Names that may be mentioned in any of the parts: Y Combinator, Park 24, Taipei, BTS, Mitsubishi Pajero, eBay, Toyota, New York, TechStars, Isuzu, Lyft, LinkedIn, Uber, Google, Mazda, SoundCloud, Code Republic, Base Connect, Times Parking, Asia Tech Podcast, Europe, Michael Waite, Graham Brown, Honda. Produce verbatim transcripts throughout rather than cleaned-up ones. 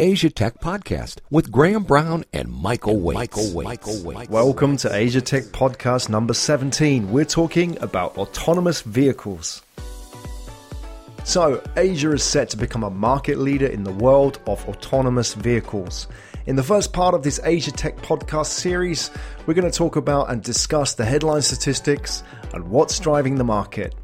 Asia Tech Podcast with Graham Brown and Michael Waite. Michael Waite. Michael Waite. Welcome to Asia Tech Podcast number seventeen. We're talking about autonomous vehicles. So, Asia is set to become a market leader in the world of autonomous vehicles. In the first part of this Asia Tech Podcast series, we're going to talk about and discuss the headline statistics and what's driving the market.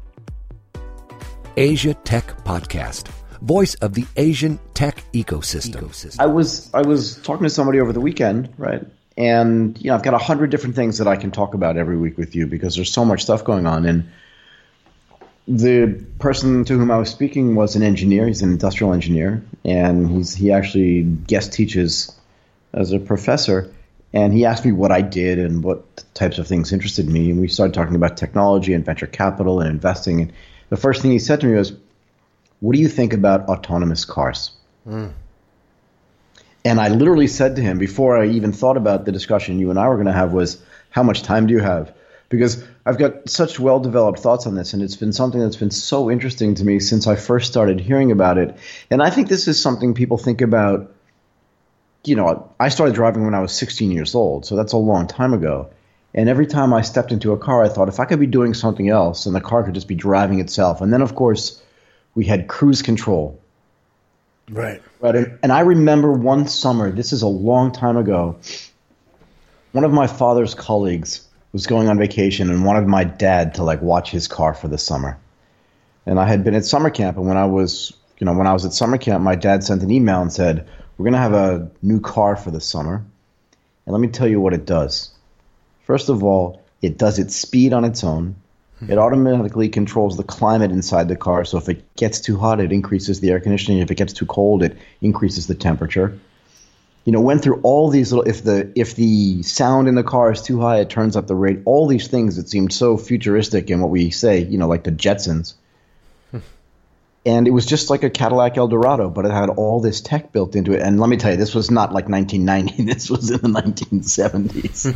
Asia Tech Podcast, voice of the Asian tech ecosystem. I was I was talking to somebody over the weekend, right? And you know, I've got a hundred different things that I can talk about every week with you because there's so much stuff going on. And the person to whom I was speaking was an engineer. He's an industrial engineer, and he's he actually guest teaches as a professor. And he asked me what I did and what types of things interested me. And we started talking about technology and venture capital and investing. And the first thing he said to me was, "What do you think about autonomous cars?" Mm. And I literally said to him, before I even thought about the discussion you and I were going to have, was, "How much time do you have?" Because I've got such well-developed thoughts on this, and it's been something that's been so interesting to me since I first started hearing about it. And I think this is something people think about. You know, I started driving when I was sixteen years old, so that's a long time ago. And every time I stepped into a car, I thought, if I could be doing something else, and the car could just be driving itself. And then, of course, we had cruise control. Right. Right. And, and I remember one summer, this is a long time ago, one of my father's colleagues was going on vacation and wanted my dad to like watch his car for the summer. And I had been at summer camp, and when I was, you know, when I was at summer camp, my dad sent an email and said, "We're going to have a new car for the summer. And let me tell you what it does. First of all, it does its speed on its own. It automatically controls the climate inside the car. So if it gets too hot, it increases the air conditioning. If it gets too cold, it increases the temperature." You know, went through all these little, if the if the sound in the car is too high, it turns up the rate. All these things that seemed so futuristic in what we say, you know, like the Jetsons. And it was just like a Cadillac Eldorado, but it had all this tech built into it. And let me tell you, this was not like nineteen ninety. This was in the nineteen seventies.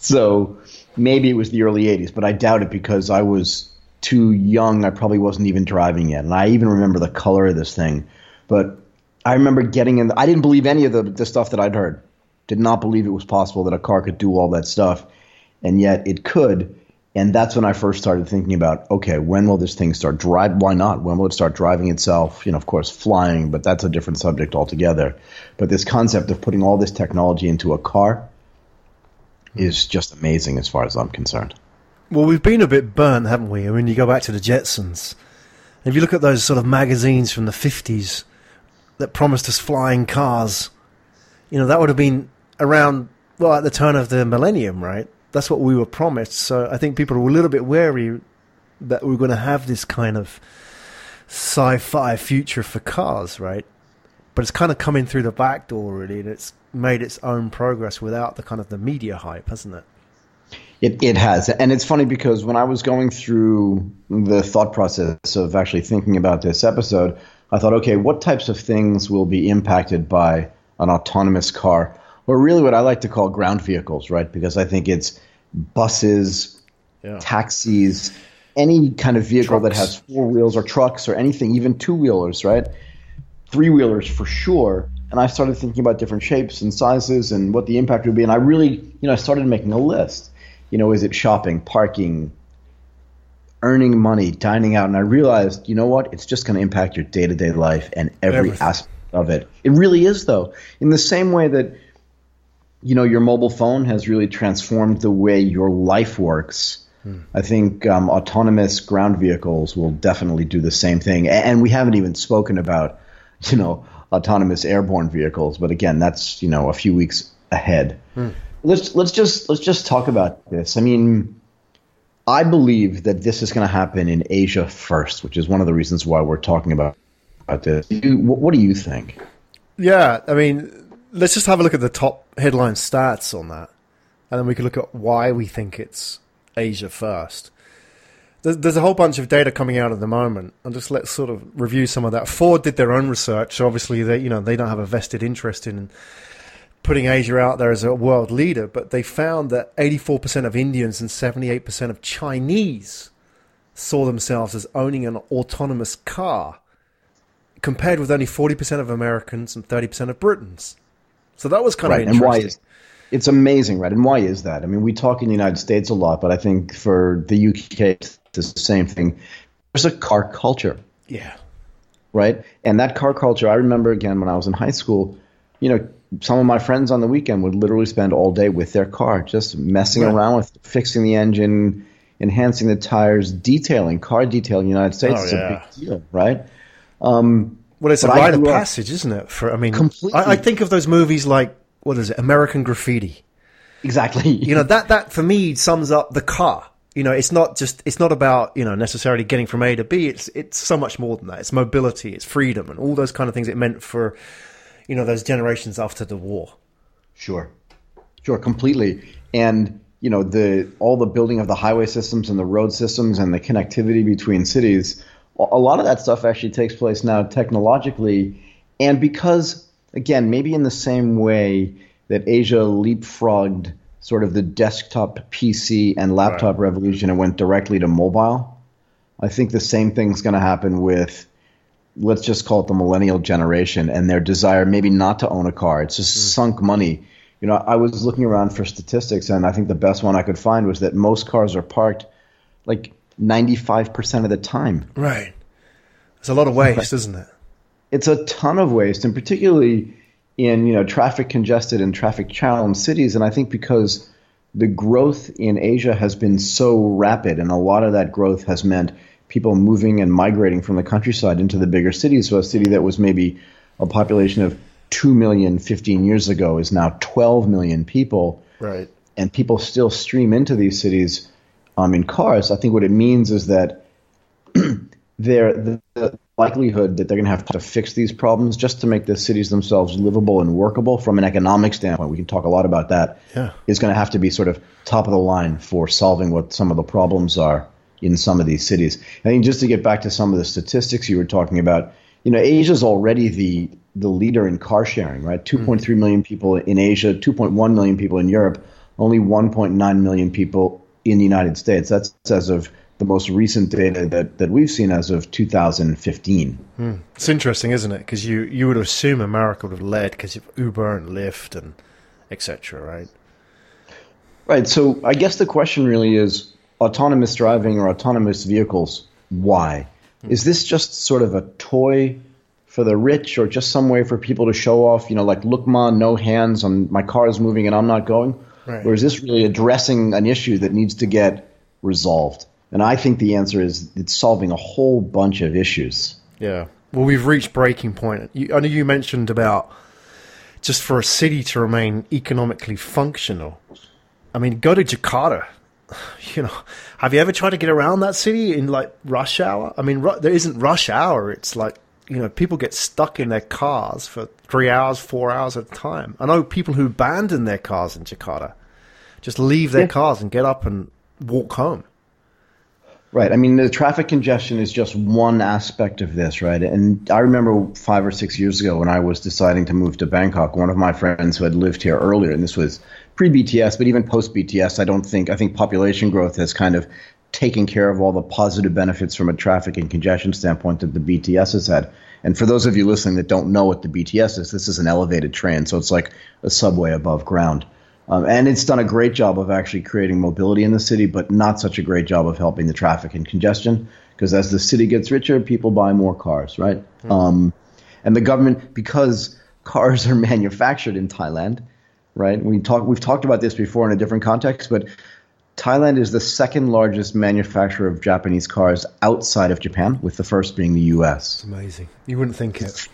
So maybe it was the early eighties, but I doubt it because I was too young. I probably wasn't even driving yet. And I even remember the color of this thing. But I remember getting in – I didn't believe any of the, the stuff that I'd heard. Did not believe it was possible that a car could do all that stuff, and yet it could. And that's when I first started thinking about, okay, when will this thing start driving? Why not? When will it start driving itself? You know, of course, flying, but that's a different subject altogether. But this concept of putting all this technology into a car is just amazing as far as I'm concerned. Well, we've been a bit burnt, haven't we? I mean, you go back to the Jetsons. If you look at those sort of magazines from the fifties, that promised us flying cars, you know, that would have been around, well, at the turn of the millennium, right? That's what we were promised. So I think people are a little bit wary that we're going to have this kind of sci-fi future for cars, right? But it's kind of coming through the back door, really, and it's made its own progress without the kind of the media hype, hasn't it? It it has. And it's funny because when I was going through the thought process of actually thinking about this episode, I thought, okay, what types of things will be impacted by an autonomous car? Or really what I like to call ground vehicles, right? Because I think it's buses, yeah. taxis, any kind of vehicle trucks. That has four wheels or trucks or anything, even two-wheelers, right? Three-wheelers for sure. And I started thinking about different shapes and sizes and what the impact would be. And I really, you know, I started making a list. You know, is it shopping, parking, earning money, dining out? And I realized, you know what? It's just going to impact your day-to-day life and every Everything. aspect of it. It really is, though. In the same way that, you know, your mobile phone has really transformed the way your life works, hmm. I think um, autonomous ground vehicles will definitely do the same thing. And we haven't even spoken about, you know, autonomous airborne vehicles, but again, that's, you know, a few weeks ahead. Hmm. Let's let's just let's just talk about this. I mean, I believe that this is going to happen in Asia first, which is one of the reasons why we're talking about, about this. You, what do you think? Yeah, I mean, let's just have a look at the top headline stats on that, and then we can look at why we think it's Asia first. There's, there's a whole bunch of data coming out at the moment, and just let's sort of review some of that. Ford did their own research, so obviously they, you know, they don't have a vested interest in putting Asia out there as a world leader, but they found that eighty-four percent of Indians and seventy-eight percent of Chinese saw themselves as owning an autonomous car compared with only forty percent of Americans and thirty percent of Britons. So that was kind right. of interesting. And why is, it's amazing, right? And why is that? I mean, we talk in the United States a lot, but I think for the U K, it's the same thing. There's a car culture. Yeah. Right? And that car culture, I remember, again, when I was in high school, you know, some of my friends on the weekend would literally spend all day with their car, just messing right. around with it, fixing the engine, enhancing the tires, detailing, car detailing in the United States. Oh, it's yeah. a big deal, right? Um, well, it's a rite of passage, isn't it? For I mean, I, I think of those movies like, what is it, American Graffiti. Exactly. You know, that, that for me sums up the car. You know, it's not just, it's not about, you know, necessarily getting from A to B. It's, it's so much more than that. It's mobility, it's freedom, and all those kind of things it meant for, you know, those generations after the war. Sure. Sure. Completely. And, you know, the, all the building of the highway systems and the road systems and the connectivity between cities, a lot of that stuff actually takes place now technologically. And because, again, maybe in the same way that Asia leapfrogged sort of the desktop P C and laptop right. revolution and went directly to mobile, I think the same thing's going to happen with, let's just call it the millennial generation and their desire maybe not to own a car. It's just mm. sunk money. You know, I was looking around for statistics, and I think the best one I could find was that most cars are parked like ninety-five percent of the time. Right. It's a lot of waste, right. isn't it? It's a ton of waste, and particularly in, you know, traffic congested and traffic challenged cities. And I think because the growth in Asia has been so rapid, and a lot of that growth has meant people moving and migrating from the countryside into the bigger cities. So a city that was maybe a population of two million fifteen years ago is now twelve million people. Right. And people still stream into these cities um, in cars. I think what it means is that they're the, the likelihood that they're going to have to fix these problems just to make the cities themselves livable and workable from an economic standpoint, we can talk a lot about that, yeah. is going to have to be sort of top of the line for solving what some of the problems are in some of these cities. I think just to get back to some of the statistics you were talking about, you know, Asia's already the the leader in car sharing, right? two point three mm-hmm. million people in Asia, two point one million people in Europe, only one point nine million people in the United States. That's as of the most recent data that, that we've seen as of two thousand fifteen. Hmm. It's interesting, isn't it? Because you, you would assume America would have led because of Uber and Lyft and et cetera, right? Right. So I guess the question really is autonomous driving or autonomous vehicles, why? Hmm. Is this just sort of a toy for the rich or just some way for people to show off, you know, like, look, ma, no hands, I'm, my car is moving and I'm not going? Right. Or is this really addressing an issue that needs to get resolved? And I think the answer is it's solving a whole bunch of issues. Yeah. Well, we've reached breaking point. You, I know you mentioned about just for a city to remain economically functional. I mean, go to Jakarta. You know, have you ever tried to get around that city in like rush hour? I mean, ru- there isn't rush hour. It's like, you know, people get stuck in their cars for three hours, four hours at a time. I know people who abandon their cars in Jakarta, just leave their yeah. cars and get up and walk home. Right. I mean, the traffic congestion is just one aspect of this, right? And I remember five or six years ago when I was deciding to move to Bangkok, one of my friends who had lived here earlier, and this was pre-B T S, but even post-B T S, I don't think, I think population growth has kind of taken care of all the positive benefits from a traffic and congestion standpoint that the B T S has had. And for those of you listening that don't know what the B T S is, this is an elevated train, so it's like a subway above ground. Um, and it's done a great job of actually creating mobility in the city, but not such a great job of helping the traffic and congestion, because as the city gets richer, people buy more cars, right? Mm. Um, and the government, because cars are manufactured in Thailand, right? We talk, we've talked about this before in a different context, but Thailand is the second largest manufacturer of Japanese cars outside of Japan, with the first being the U S. It's amazing. You wouldn't think it.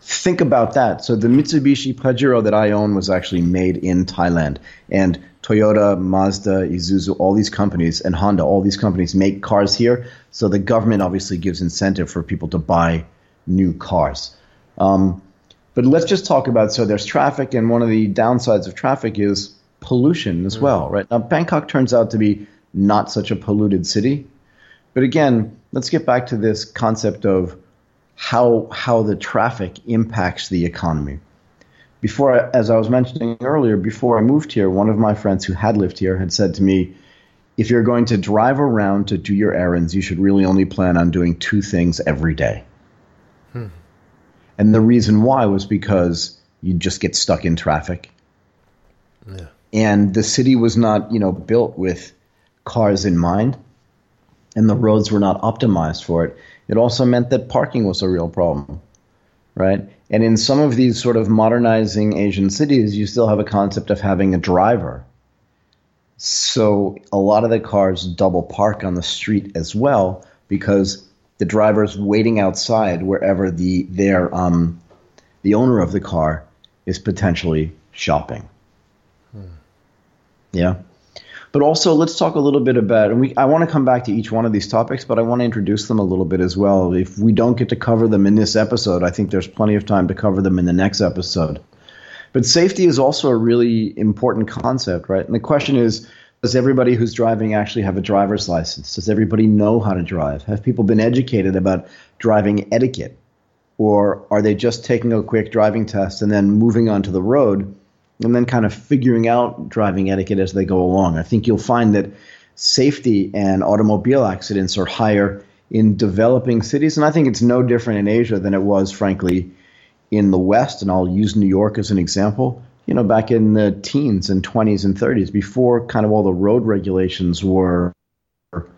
Think about that. So the Mitsubishi Pajero that I own was actually made in Thailand. And Toyota, Mazda, Isuzu, all these companies, and Honda, all these companies make cars here. So the government obviously gives incentive for people to buy new cars. Um, but let's just talk about, so there's traffic, and one of the downsides of traffic is pollution as mm. well, right? Now, Bangkok turns out to be not such a polluted city. But again, let's get back to this concept of how how the traffic impacts the economy. Before, I, as I was mentioning earlier, before I moved here, one of my friends who had lived here had said to me, if you're going to drive around to do your errands, you should really only plan on doing two things every day. Hmm. And the reason why was because you just get stuck in traffic. Yeah. And the city was not, you know, built with cars in mind, and the roads were not optimized for it. It also meant that parking was a real problem, right? And in some of these sort of modernizing Asian cities, you still have a concept of having a driver. So a lot of the cars double park on the street as well, because the driver's waiting outside wherever the their um the owner of the car is potentially shopping. Hmm. Yeah. But also, let's talk a little bit about, and we, I want to come back to each one of these topics, but I want to introduce them a little bit as well. If we don't get to cover them in this episode, I think there's plenty of time to cover them in the next episode. But safety is also a really important concept, right? And the question is, does everybody who's driving actually have a driver's license? Does everybody know how to drive? Have people been educated about driving etiquette? Or are they just taking a quick driving test and then moving onto the road and then kind of figuring out driving etiquette as they go along? I think you'll find that safety and automobile accidents are higher in developing cities. And I think it's no different in Asia than it was, frankly, in the West. And I'll use New York as an example. You know, back in the teens and twenties and thirties, before kind of all the road regulations were sort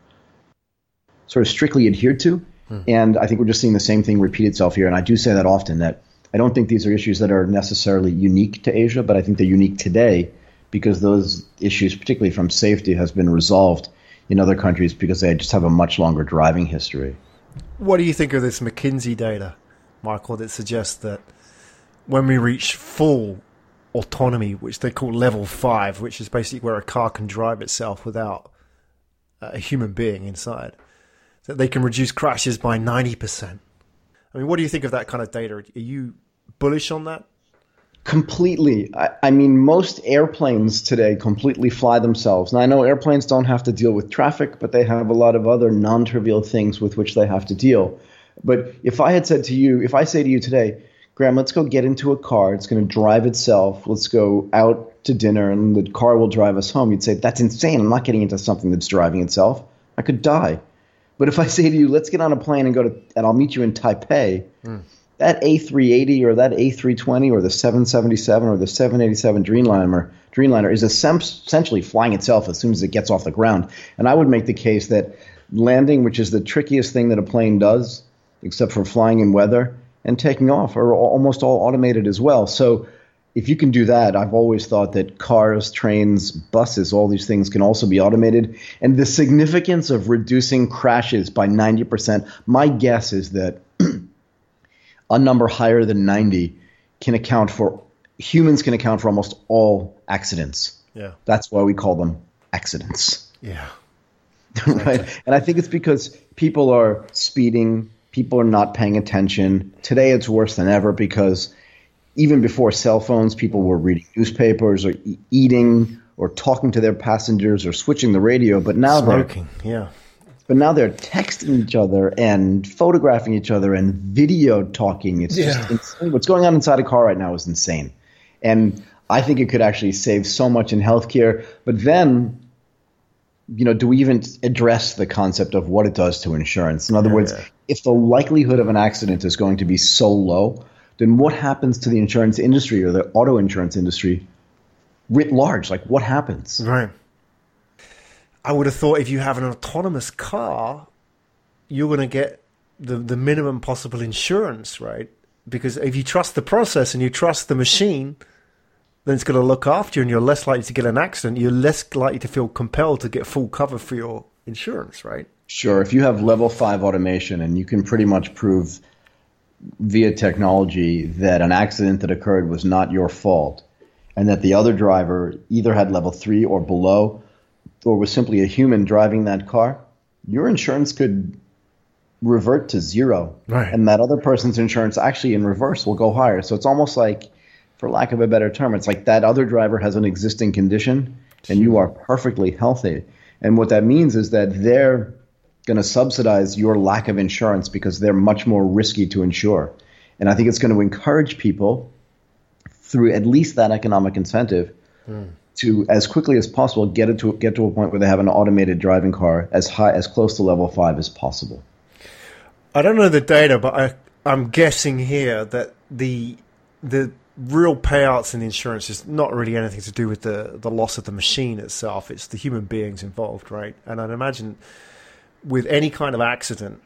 of strictly adhered to. Hmm. And I think we're just seeing the same thing repeat itself here. And I do say that often, that I don't think these are issues that are necessarily unique to Asia, but I think they're unique today because those issues, particularly from safety, has been resolved in other countries because they just have a much longer driving history. What do you think of this McKinsey data, Michael, that suggests that when we reach full autonomy, which they call level five, which is basically where a car can drive itself without a human being inside, that they can reduce crashes by ninety percent. I mean, what do you think of that kind of data? Are you bullish on that? Completely. I, I mean, most airplanes today completely fly themselves. And I know airplanes don't have to deal with traffic, but they have a lot of other non-trivial things with which they have to deal. But if I had said to you, if I say to you today, Graham, let's go get into a car. It's going to drive itself. Let's go out to dinner and the car will drive us home. You'd say, that's insane. I'm not getting into something that's driving itself. I could die. But if I say to you, let's get on a plane and go to, and I'll meet you in Taipei, mm. that A three eighty or that A three twenty or the seven seventy-seven or the seven eighty-seven Dreamliner, Dreamliner is essentially flying itself as soon as it gets off the ground. And I would make the case that landing, which is the trickiest thing that a plane does, except for flying in weather, and taking off are almost all automated as well. So if you can do that, I've always thought that cars, trains, buses, all these things can also be automated. And the significance of reducing crashes by ninety percent, my guess is that a number higher than ninety can account for, humans can account for almost all accidents. Yeah. That's why we call them accidents. Yeah. Right? And I think it's because people are speeding, people are not paying attention. Today it's worse than ever because even before cell phones, people were reading newspapers or e- eating or talking to their passengers or switching the radio. But now Smoking, they're, yeah. But now they're texting each other and photographing each other and video talking. It's yeah. just insane. What's going on inside a car right now is insane. And I think it could actually save so much in healthcare. But then, you know, do we even address the concept of what it does to insurance? In other yeah, words, yeah. if the likelihood of an accident is going to be so low, then what happens to the insurance industry or the auto insurance industry writ large? Like, what happens? Right. I would have thought if you have an autonomous car, you're going to get the, the minimum possible insurance, right? Because if you trust the process and you trust the machine, then it's going to look after you and you're less likely to get an accident. You're less likely to feel compelled to get full cover for your insurance, right? Sure. If you have level five automation and you can pretty much prove via technology that an accident that occurred was not your fault and that the other driver either had level three or below or was simply a human driving that car, your insurance could revert to zero. Right. And that other person's insurance actually in reverse will go higher. So it's almost like, for lack of a better term, it's like that other driver has an existing condition and you are perfectly healthy. And what that means is that they're going to subsidize your lack of insurance because they're much more risky to insure. And I think it's going to encourage people through at least that economic incentive mm. to, as quickly as possible, get it to get to a point where they have an automated driving car as high as close to level five as possible. I don't know the data, but I, I'm guessing here that the the real payouts in insurance is not really anything to do with the, the loss of the machine itself. It's the human beings involved, right? And I'd imagine with any kind of accident,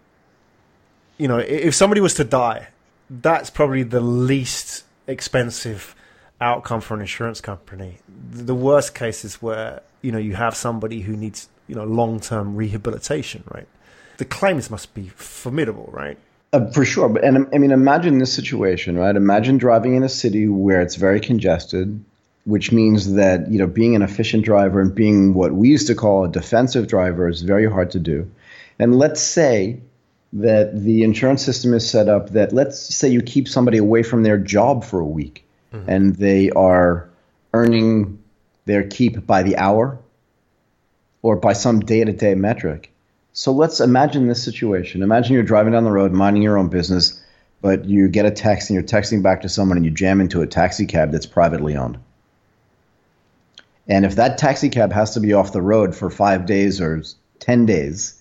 you know, if somebody was to die, that's probably the least expensive outcome for an insurance company. The worst case is where, you know, you have somebody who needs, you know, long-term rehabilitation, right? The claims must be formidable, right? Uh, for sure. But, and I mean, imagine this situation, right? Imagine driving in a city where it's very congested, which means that, you know, being an efficient driver and being what we used to call a defensive driver is very hard to do. And let's say that the insurance system is set up that, let's say you keep somebody away from their job for a week, mm-hmm. and they are earning their keep by the hour or by some day-to-day metric. So let's imagine this situation. Imagine you're driving down the road, minding your own business, but you get a text and you're texting back to someone and you jam into a taxi cab that's privately owned. And if that taxi cab has to be off the road for five days or ten days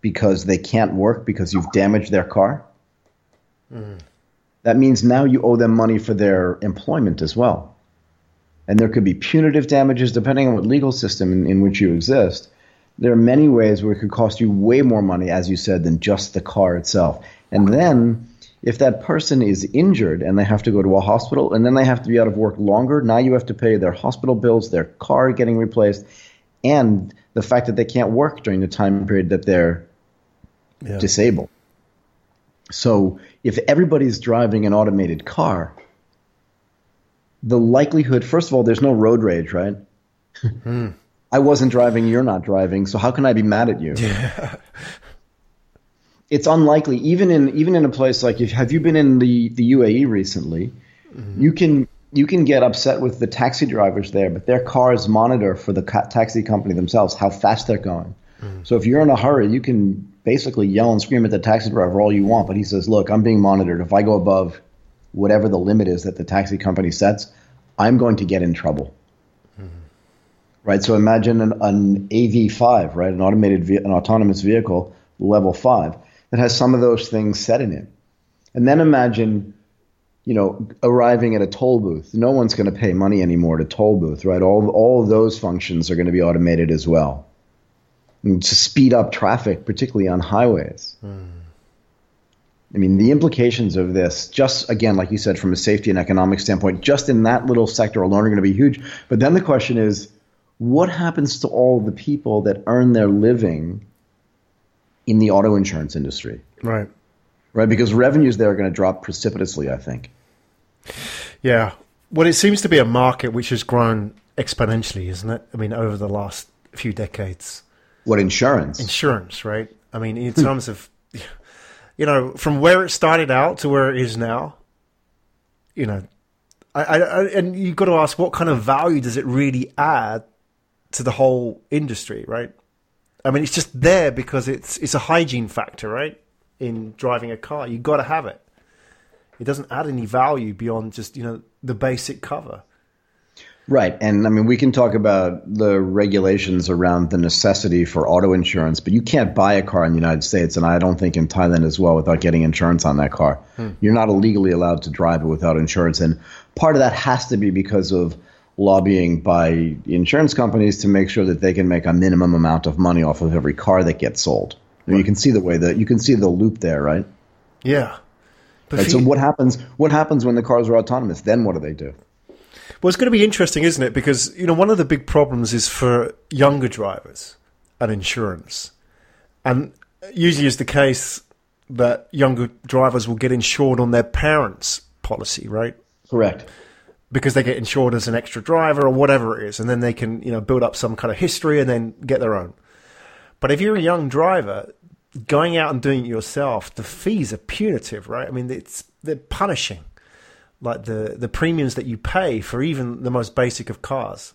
because they can't work because you've damaged their car, mm. that means now you owe them money for their employment as well. And there could be punitive damages depending on what legal system in, in which you exist. There are many ways where it could cost you way more money, as you said, than just the car itself. And then if that person is injured and they have to go to a hospital and then they have to be out of work longer, now you have to pay their hospital bills, their car getting replaced, and the fact that they can't work during the time period that they're yeah. disabled. So if everybody's driving an automated car, the likelihood, first of all, there's no road rage, right? Mm-hmm. I wasn't driving, you're not driving, so how can I be mad at you? Yeah. It's unlikely, even in even in a place like, if, have you been in the, the U A E recently? Mm-hmm. You can you can get upset with the taxi drivers there, but their cars monitor for the ca- taxi company themselves how fast they're going. Mm-hmm. So if you're in a hurry, you can basically yell and scream at the taxi driver all you want, but he says, look, I'm being monitored. If I go above whatever the limit is that the taxi company sets, I'm going to get in trouble. Mm-hmm. Right, so imagine an, an A V five, right, an automated, ve- an autonomous vehicle, level five, that has some of those things set in it. And then imagine, you know, arriving at a toll booth. No one's going to pay money anymore at a toll booth, right? All all of those functions are going to be automated as well, and to speed up traffic, particularly on highways. Mm. I mean, the implications of this, just again, like you said, from a safety and economic standpoint, just in that little sector alone are going to be huge. But then the question is, what happens to all the people that earn their living in the auto insurance industry? Right. Right, because revenues there are going to drop precipitously, I think. Yeah. Well, it seems to be a market which has grown exponentially, isn't it? I mean, over the last few decades. What, insurance? Insurance, right? I mean, in terms of, you know, from where it started out to where it is now, you know, I, I, and you've got to ask, what kind of value does it really add to the whole industry, right? I mean, it's just there because it's it's a hygiene factor, right? In driving a car, you got to have it. It doesn't add any value beyond just, you know, the basic cover. Right, and I mean, we can talk about the regulations around the necessity for auto insurance, but you can't buy a car in the United States, and I don't think in Thailand as well, without getting insurance on that car. Hmm. You're not illegally allowed to drive it without insurance, and part of that has to be because of lobbying by insurance companies to make sure that they can make a minimum amount of money off of every car that gets sold. Right. You can see the way that you can see the loop there, right? Yeah. Right, he, so what happens? What happens when the cars are autonomous? Then what do they do? Well, it's going to be interesting, isn't it? Because, you know, one of the big problems is for younger drivers and insurance, and usually it's the case that younger drivers will get insured on their parents' policy, right? Correct. Because they get insured as an extra driver or whatever it is, and then they can, you know, build up some kind of history and then get their own. But if you're a young driver, going out and doing it yourself, the fees are punitive, right? I mean, it's they're punishing, like the, the premiums that you pay for even the most basic of cars.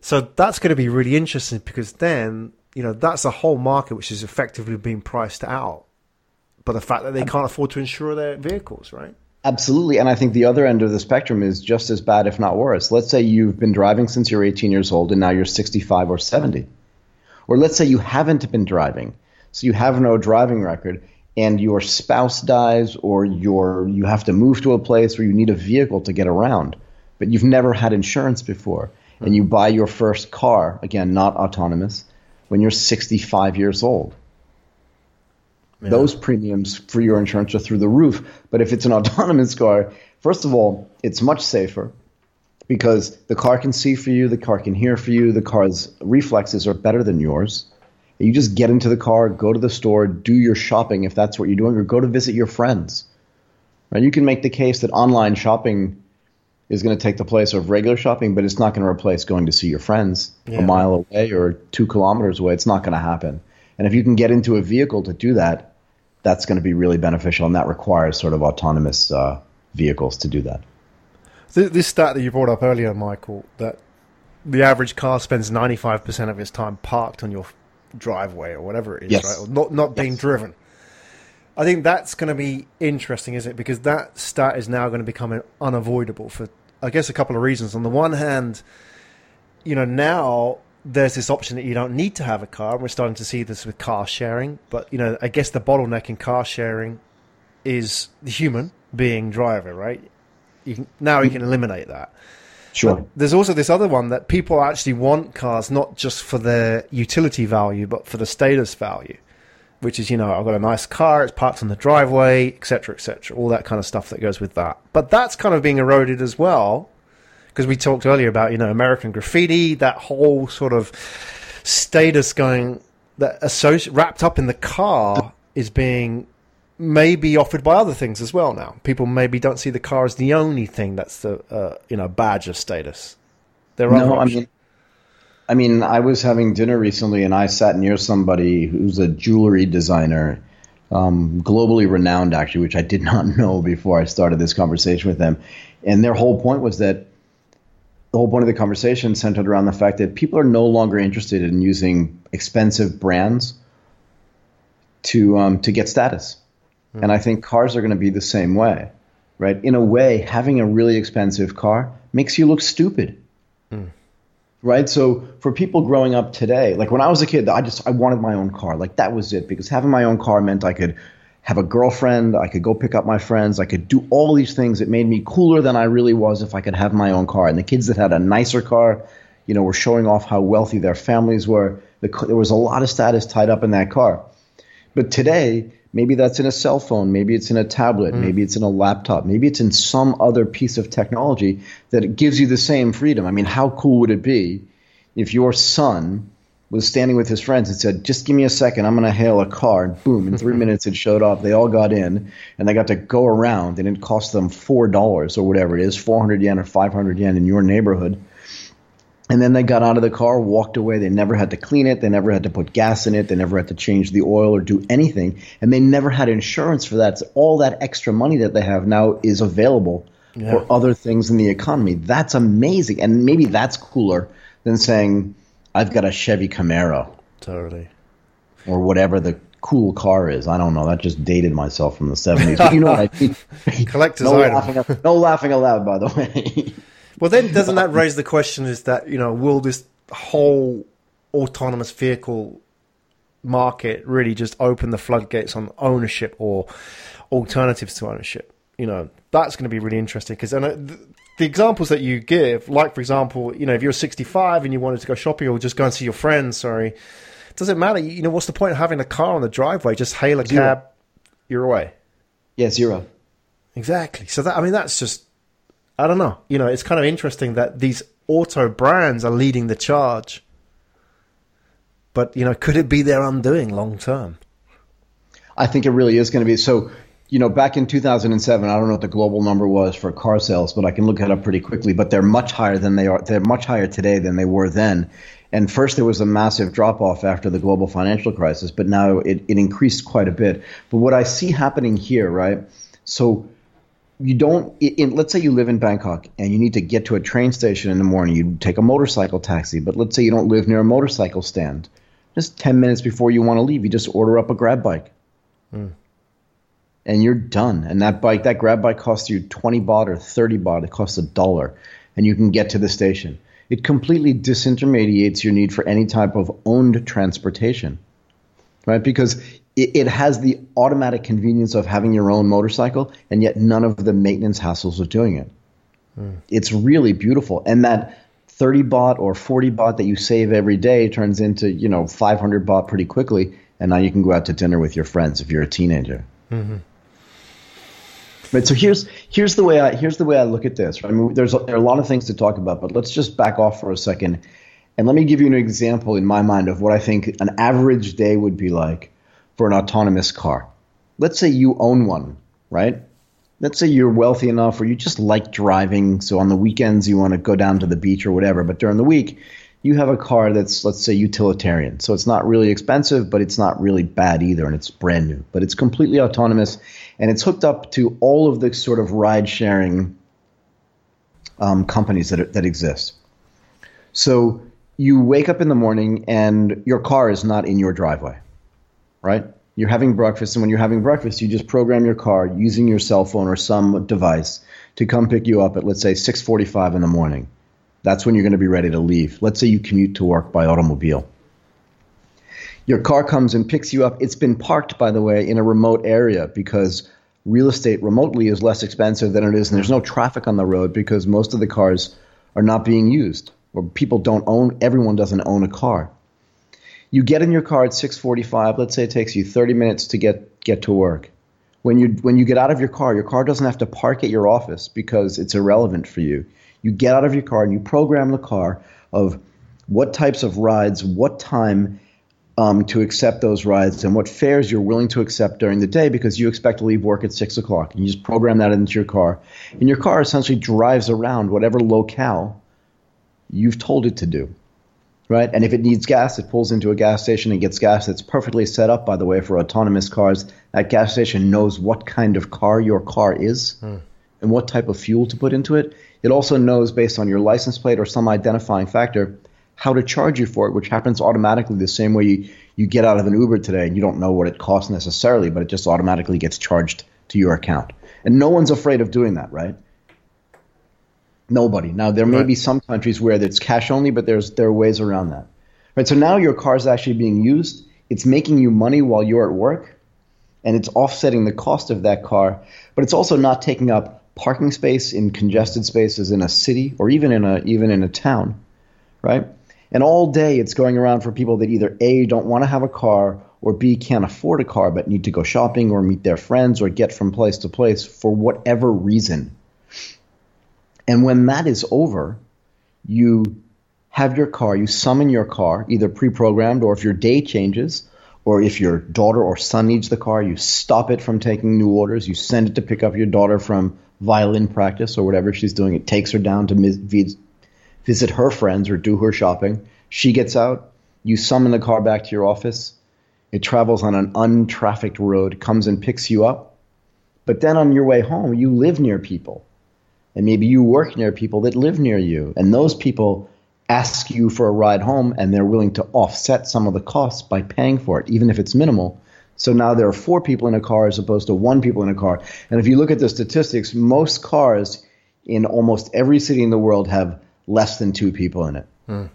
So that's going to be really interesting because then, you know, that's a whole market which is effectively being priced out by the fact that they can't afford to insure their vehicles, right? Absolutely. And I think the other end of the spectrum is just as bad, if not worse. Let's say you've been driving since you're eighteen years old and now you're sixty-five or seventy. Or let's say you haven't been driving, so you have no driving record and your spouse dies, or your you have to move to a place where you need a vehicle to get around, but you've never had insurance before, mm-hmm. and you buy your first car, again, not autonomous, when you're sixty-five years old. Yeah. Those premiums for your insurance are through the roof. But if it's an autonomous car, first of all, it's much safer because the car can see for you, the car can hear for you, the car's reflexes are better than yours. You just get into the car, go to the store, do your shopping if that's what you're doing, or go to visit your friends. Right? You can make the case that online shopping is going to take the place of regular shopping, but it's not going to replace going to see your friends yeah. a mile away or two kilometers away. It's not going to happen. And if you can get into a vehicle to do that, that's going to be really beneficial, and that requires sort of autonomous uh, vehicles to do that. This stat that you brought up earlier, Michael, that the average car spends ninety-five percent of its time parked on your driveway or whatever it is, yes. right? Or not not being yes. driven. I think that's going to be interesting, isn't it? Because that stat is now going to become unavoidable for, I guess, a couple of reasons. On the one hand, you know, now there's this option that you don't need to have a car. We're starting to see this with car sharing. But, you know, I guess the bottleneck in car sharing is the human being driver, right? You can, now you can eliminate that. Sure. But there's also this other one that people actually want cars not just for their utility value, but for the status value, which is, you know, I've got a nice car, it's parked on the driveway, et cetera, et cetera, all that kind of stuff that goes with that. But that's kind of being eroded as well, because we talked earlier about, you know, American graffiti, that whole sort of status going that associ- wrapped up in the car is being maybe offered by other things as well now. People maybe don't see the car as the only thing that's the uh, you know, badge of status. There are no, I mean, I mean, I was having dinner recently, and I sat near somebody who's a jewelry designer, um, globally renowned actually, which I did not know before I started this conversation with them. And their whole point was that the whole point of the conversation centered around the fact that people are no longer interested in using expensive brands to um, to get status. And I think cars are going to be the same way, right? In a way, having a really expensive car makes you look stupid, mm. right? So for people growing up today, like when I was a kid, I just I wanted my own car. Like that was it, because having my own car meant I could have a girlfriend, I could go pick up my friends, I could do all these things. It made me cooler than I really was if I could have my own car. And the kids that had a nicer car, you know, were showing off how wealthy their families were. The, there was a lot of status tied up in that car. But today, maybe that's in a cell phone, maybe it's in a tablet, mm. maybe it's in a laptop, maybe it's in some other piece of technology that it gives you the same freedom. I mean, how cool would it be if your son was standing with his friends and said, just give me a second, I'm going to hail a car. And boom, in three minutes it showed up. They all got in and they got to go around, and it cost them four dollars or whatever it is, four hundred yen or five hundred yen in your neighborhood. And then they got out of the car, walked away. They never had to clean it. They never had to put gas in it. They never had to change the oil or do anything. And they never had insurance for that. So all that extra money that they have now is available yeah. for other things in the economy. That's amazing. And maybe that's cooler than saying, I've got a Chevy Camaro. Totally. Or whatever the cool car is. I don't know. That just dated myself from the seventies. But you know what I mean? Collector's no item. Laughing, no laughing aloud, by the way. Well, then doesn't that raise the question is that, you know, will this whole autonomous vehicle market really just open the floodgates on ownership or alternatives to ownership? You know, that's going to be really interesting, because the examples that you give, like, for example, you know, if you're sixty-five and you wanted to go shopping or just go and see your friends, sorry, does it matter? You know, what's the point of having a car on the driveway? Just hail a zero. Cab, you're away. Yeah, zero. Exactly. So, that I mean, that's just... I don't know. You know, it's kind of interesting that these auto brands are leading the charge. But, you know, could it be their undoing long term? I think it really is going to be. So, you know, back in two thousand seven, I don't know what the global number was for car sales, but I can look it up pretty quickly. But they're much higher than they are. They're much higher today than they were then. And first there was a massive drop off after the global financial crisis, but now it, it increased quite a bit. But what I see happening here, right? So, You don't, in, let's say you live in Bangkok and you need to get to a train station in the morning. You take a motorcycle taxi, but let's say you don't live near a motorcycle stand. Just ten minutes before you want to leave, you just order up a grab bike. Mm. And you're done. And that bike, that grab bike costs you twenty baht or thirty baht. It costs a dollar. And you can get to the station. It completely disintermediates your need for any type of owned transportation, right? Because it, it has the automatic convenience of having your own motorcycle, and yet none of the maintenance hassles of doing it. Mm. It's really beautiful. And that thirty baht or forty baht that you save every day turns into, you know, five hundred baht pretty quickly. And now you can go out to dinner with your friends if you're a teenager. Mm-hmm. But so here's here's the way I here's the way I look at this. Right? I mean, there's a, there are a lot of things to talk about, but let's just back off for a second, and let me give you an example in my mind of what I think an average day would be like for an autonomous car. Let's say you own one, right? Let's say you're wealthy enough, or you just like driving. So on the weekends you want to go down to the beach or whatever, but during the week you have a car that's, let's say, utilitarian. So it's not really expensive, but it's not really bad either, and it's brand new. But it's completely autonomous, and it's hooked up to all of the sort of ride-sharing um, companies that are, that exist. So you wake up in the morning, and your car is not in your driveway, right? You're having breakfast, and when you're having breakfast, you just program your car using your cell phone or some device to come pick you up at, let's say, six forty-five in the morning. That's when you're going to be ready to leave. Let's say you commute to work by automobile. Your car comes and picks you up. It's been parked, by the way, in a remote area because real estate remotely is less expensive than it is, and there's no traffic on the road because most of the cars are not being used, or people don't own, everyone doesn't own a car. You get in your car at six forty-five. Let's say it takes you thirty minutes to get, get to work. When you, when you get out of your car, your car doesn't have to park at your office because it's irrelevant for you. You get out of your car and you program the car of what types of rides, what time um, to accept those rides, and what fares you're willing to accept during the day because you expect to leave work at six o'clock. And you just program that into your car. And your car essentially drives around whatever locale you've told it to do, right? And if it needs gas, it pulls into a gas station and gets gas. That's perfectly set up, by the way, for autonomous cars. That gas station knows what kind of car your car is. Hmm. And what type of fuel to put into it. It also knows, based on your license plate or some identifying factor, how to charge you for it, which happens automatically the same way you, you get out of an Uber today and you don't know what it costs necessarily, but it just automatically gets charged to your account. And no one's afraid of doing that, right? Nobody. Now, there may be some countries where it's cash only, but there's there are ways around that. Right? So now your car is actually being used. It's making you money while you're at work, and it's offsetting the cost of that car, but it's also not taking up parking space in congested spaces in a city or even in a even in a town, right? And all day it's going around for people that either A, don't want to have a car, or B, can't afford a car but need to go shopping or meet their friends or get from place to place for whatever reason. And when that is over, you have your car, you summon your car, either pre-programmed or if your day changes, or if your daughter or son needs the car, you stop it from taking new orders, you send it to pick up your daughter from violin practice or whatever she's doing. It takes her down to mis- visit her friends or do her shopping. She gets out. You summon the car back to your office. It travels on an untrafficked road, comes and picks you up. But then on your way home, you live near people. And maybe you work near people that live near you. And those people ask you for a ride home, and they're willing to offset some of the costs by paying for it, even if it's minimal. So now there are four people in a car as opposed to one people in a car. And if you look at the statistics, most cars in almost every city in the world have less than two people in it. Hmm.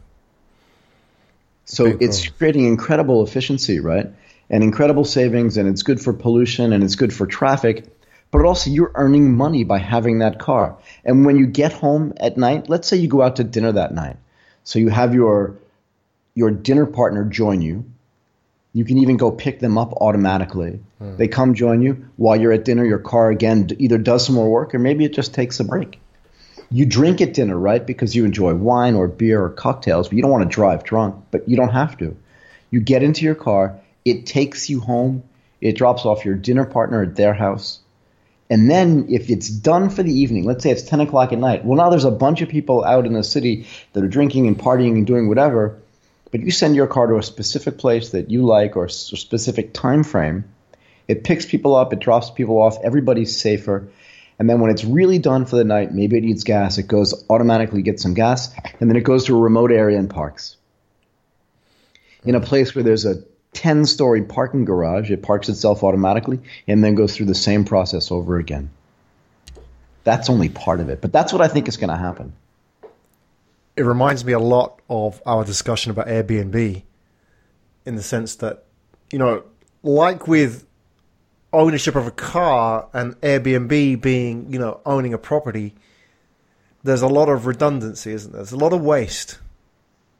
So Pretty it's cool. Creating incredible efficiency, right? And incredible savings, and it's good for pollution, and it's good for traffic. But also you're earning money by having that car. And when you get home at night, let's say you go out to dinner that night. So you have your your dinner partner join you. You can even go pick them up automatically. Mm. They come join you. While you're at dinner, your car again either does some more work or maybe it just takes a break. You drink at dinner, right, because you enjoy wine or beer or cocktails, but you don't want to drive drunk, but you don't have to. You get into your car. It takes you home. It drops off your dinner partner at their house. And then if it's done for the evening, let's say it's ten o'clock at night, well, now there's a bunch of people out in the city that are drinking and partying and doing whatever. But you send your car to a specific place that you like or a specific time frame. It picks people up. It drops people off. Everybody's safer. And then when it's really done for the night, maybe it needs gas. It goes automatically gets some gas. And then it goes to a remote area and parks. In a place where there's a ten-story parking garage, it parks itself automatically and then goes through the same process over again. That's only part of it. But that's what I think is going to happen. It reminds me a lot of our discussion about Airbnb in the sense that, you know, like with ownership of a car and Airbnb being, you know, owning a property, there's a lot of redundancy, isn't there? There's a lot of waste.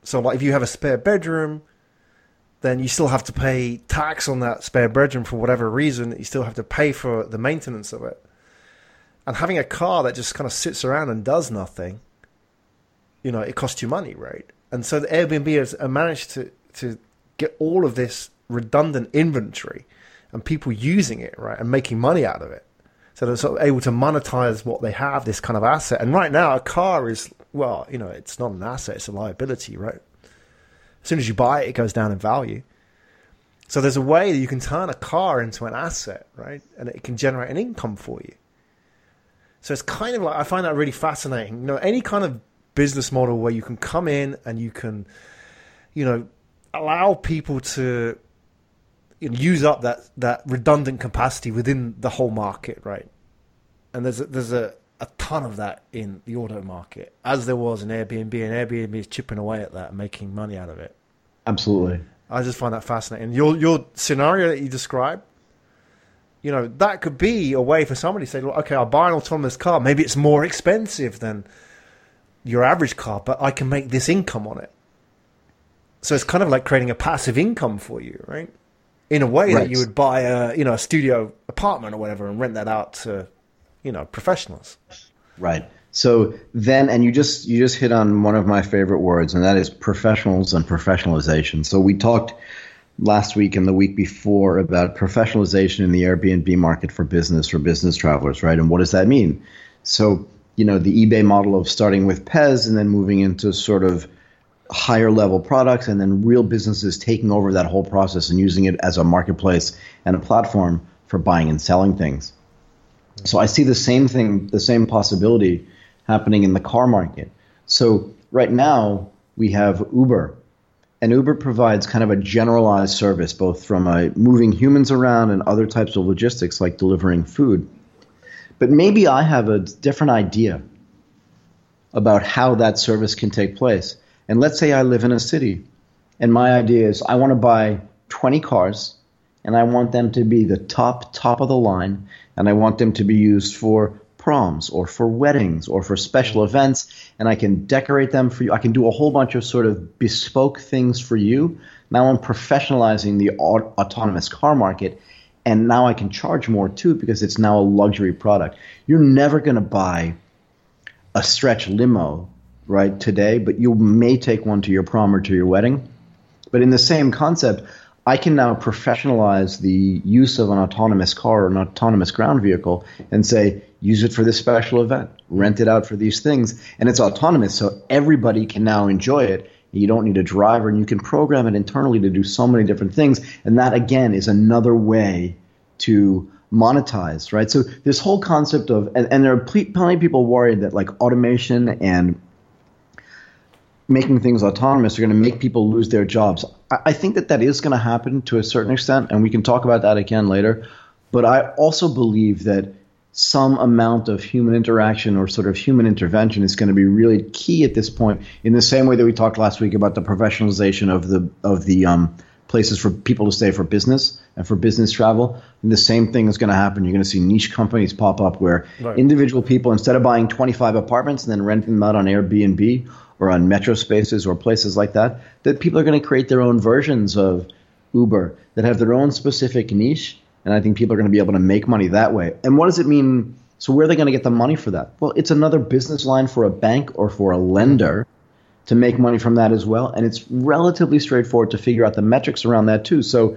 So like if you have a spare bedroom, then you still have to pay tax on that spare bedroom for whatever reason. You still have to pay for the maintenance of it. And having a car that just kind of sits around and does nothing, you know, it costs you money, right? And so the Airbnb has managed to, to get all of this redundant inventory and people using it, right, and making money out of it. So they're sort of able to monetize what they have, this kind of asset. And right now a car is, well, you know, it's not an asset, it's a liability, right? As soon as you buy it, it goes down in value. So there's a way that you can turn a car into an asset, right? And it can generate an income for you. So it's kind of like, I find that really fascinating. You know, any kind of business model where you can come in and you can, you know, allow people to you know, use up that, that redundant capacity within the whole market, right? And there's a, there's a, a ton of that in the auto market, as there was in Airbnb, and Airbnb is chipping away at that and making money out of it. Absolutely. I just find that fascinating. Your your scenario that you described, you know, that could be a way for somebody to say, well, okay, I'll buy an autonomous car. Maybe it's more expensive than your average car, but I can make this income on it. So it's kind of like creating a passive income for you, right? In a way right. that you would buy a, you know, a studio apartment or whatever and rent that out to, you know, professionals. Right. So then, and you just, you just hit on one of my favorite words, and that is professionals and professionalization. So we talked last week and the week before about professionalization in the Airbnb market for business, for business travelers, right? And what does that mean? So, you know, the eBay model of starting with P E S and then moving into sort of higher level products and then real businesses taking over that whole process and using it as a marketplace and a platform for buying and selling things. So I see the same thing, the same possibility happening in the car market. So right now we have Uber, and Uber provides kind of a generalized service, both from a moving humans around and other types of logistics like delivering food. But maybe I have a different idea about how that service can take place. And let's say I live in a city, and my idea is I want to buy twenty cars, and I want them to be the top, top of the line, and I want them to be used for proms or for weddings or for special events, and I can decorate them for you. I can do a whole bunch of sort of bespoke things for you. Now I'm professionalizing the aut- autonomous car market, and now I can charge more too because it's now a luxury product. You're never going to buy a stretch limo right today, but you may take one to your prom or to your wedding. But in the same concept, I can now professionalize the use of an autonomous car or an autonomous ground vehicle and say, use it for this special event, rent it out for these things. And it's autonomous, so everybody can now enjoy it. You don't need a driver, and you can program it internally to do so many different things. And that, again, is another way to monetize, right? So this whole concept of – and there are plenty of people worried that like automation and making things autonomous are going to make people lose their jobs. I think that that is going to happen to a certain extent, and we can talk about that again later. But I also believe that some amount of human interaction or sort of human intervention is going to be really key at this point, in the same way that we talked last week about the professionalization of the of the um, places for people to stay for business and for business travel. And the same thing is going to happen. You're going to see niche companies pop up where right. individual people, instead of buying twenty-five apartments and then renting them out on Airbnb or on metro spaces or places like that, that people are going to create their own versions of Uber that have their own specific niche. And I think people are going to be able to make money that way. And what does it mean? So where are they going to get the money for that? Well, it's another business line for a bank or for a lender to make money from that as well. And it's relatively straightforward to figure out the metrics around that too. So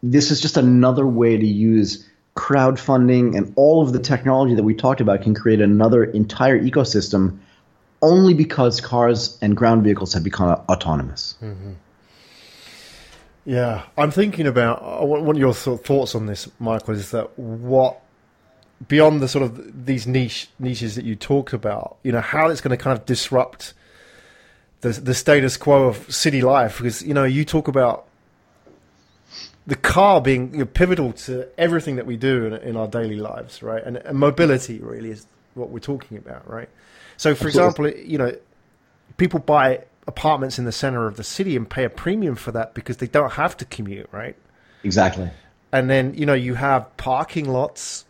this is just another way to use crowdfunding, and all of the technology that we talked about can create another entire ecosystem only because cars and ground vehicles have become autonomous. Mm-hmm. Yeah, I'm thinking about, what are your thoughts on this, Michael, is that what, beyond the sort of these niche niches that you talked about, you know, how it's going to kind of disrupt the the status quo of city life, because, you know, you talk about the car being, you know, pivotal to everything that we do in, in our daily lives, right? And, and mobility really is what we're talking about, right? So, for example, you know, people buy apartments in the center of the city and pay a premium for that because they don't have to commute, right? Exactly. And then, you know, you have parking lots,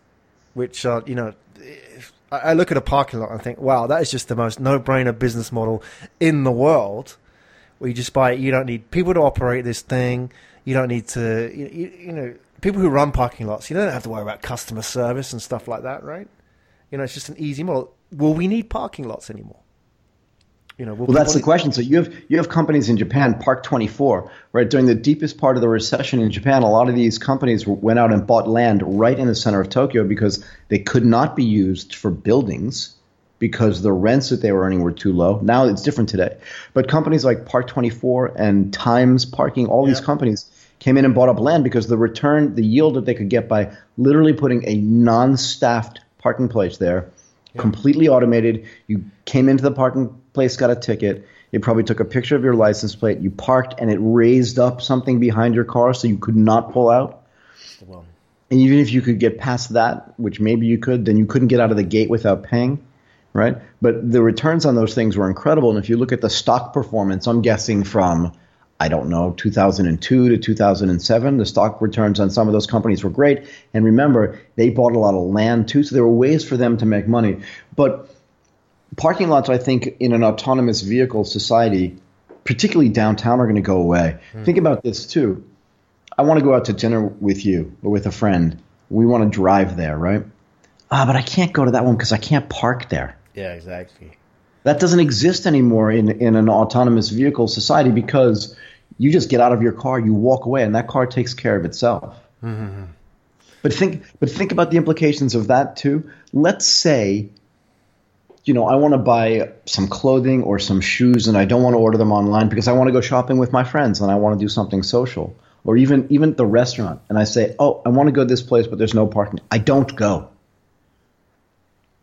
which are, you know, if I look at a parking lot and think, wow, that is just the most no-brainer business model in the world. Where you just buy, you don't need people to operate this thing. You don't need to, you, you know, people who run parking lots, you don't have to worry about customer service and stuff like that, right? You know, it's just an easy model. Will we need parking lots anymore? You know, well, that's the question. So you have you have companies in Japan, Park twenty-four, right? During the deepest part of the recession in Japan, a lot of these companies went out and bought land right in the center of Tokyo because they could not be used for buildings because the rents that they were earning were too low. Now it's different today. But companies like Park twenty-four and Times Parking, all yeah. these companies came in and bought up land because the return, the yield that they could get by literally putting a non-staffed parking place there, yeah. completely automated. You came into the parking place, got a ticket, it probably took a picture of your license plate, you parked, and it raised up something behind your car so you could not pull out. Well. And even if you could get past that, which maybe you could, then you couldn't get out of the gate without paying, right? But the returns on those things were incredible. And if you look at the stock performance, I'm guessing from, I don't know, two thousand two to two thousand seven, the stock returns on some of those companies were great. And remember, they bought a lot of land too, so there were ways for them to make money. But parking lots, I think, in an autonomous vehicle society, particularly downtown, are going to go away. Mm. Think about this, too. I want to go out to dinner with you or with a friend. We want to drive there, right? Ah, but I can't go to that one because I can't park there. Yeah, exactly. That doesn't exist anymore in, in an autonomous vehicle society because you just get out of your car, you walk away, and that car takes care of itself. Mm-hmm. But think, but think about the implications of that, too. Let's say – you know, I want to buy some clothing or some shoes and I don't want to order them online because I want to go shopping with my friends and I want to do something social, or even even the restaurant. And I say, oh, I want to go to this place, but there's no parking. I don't go.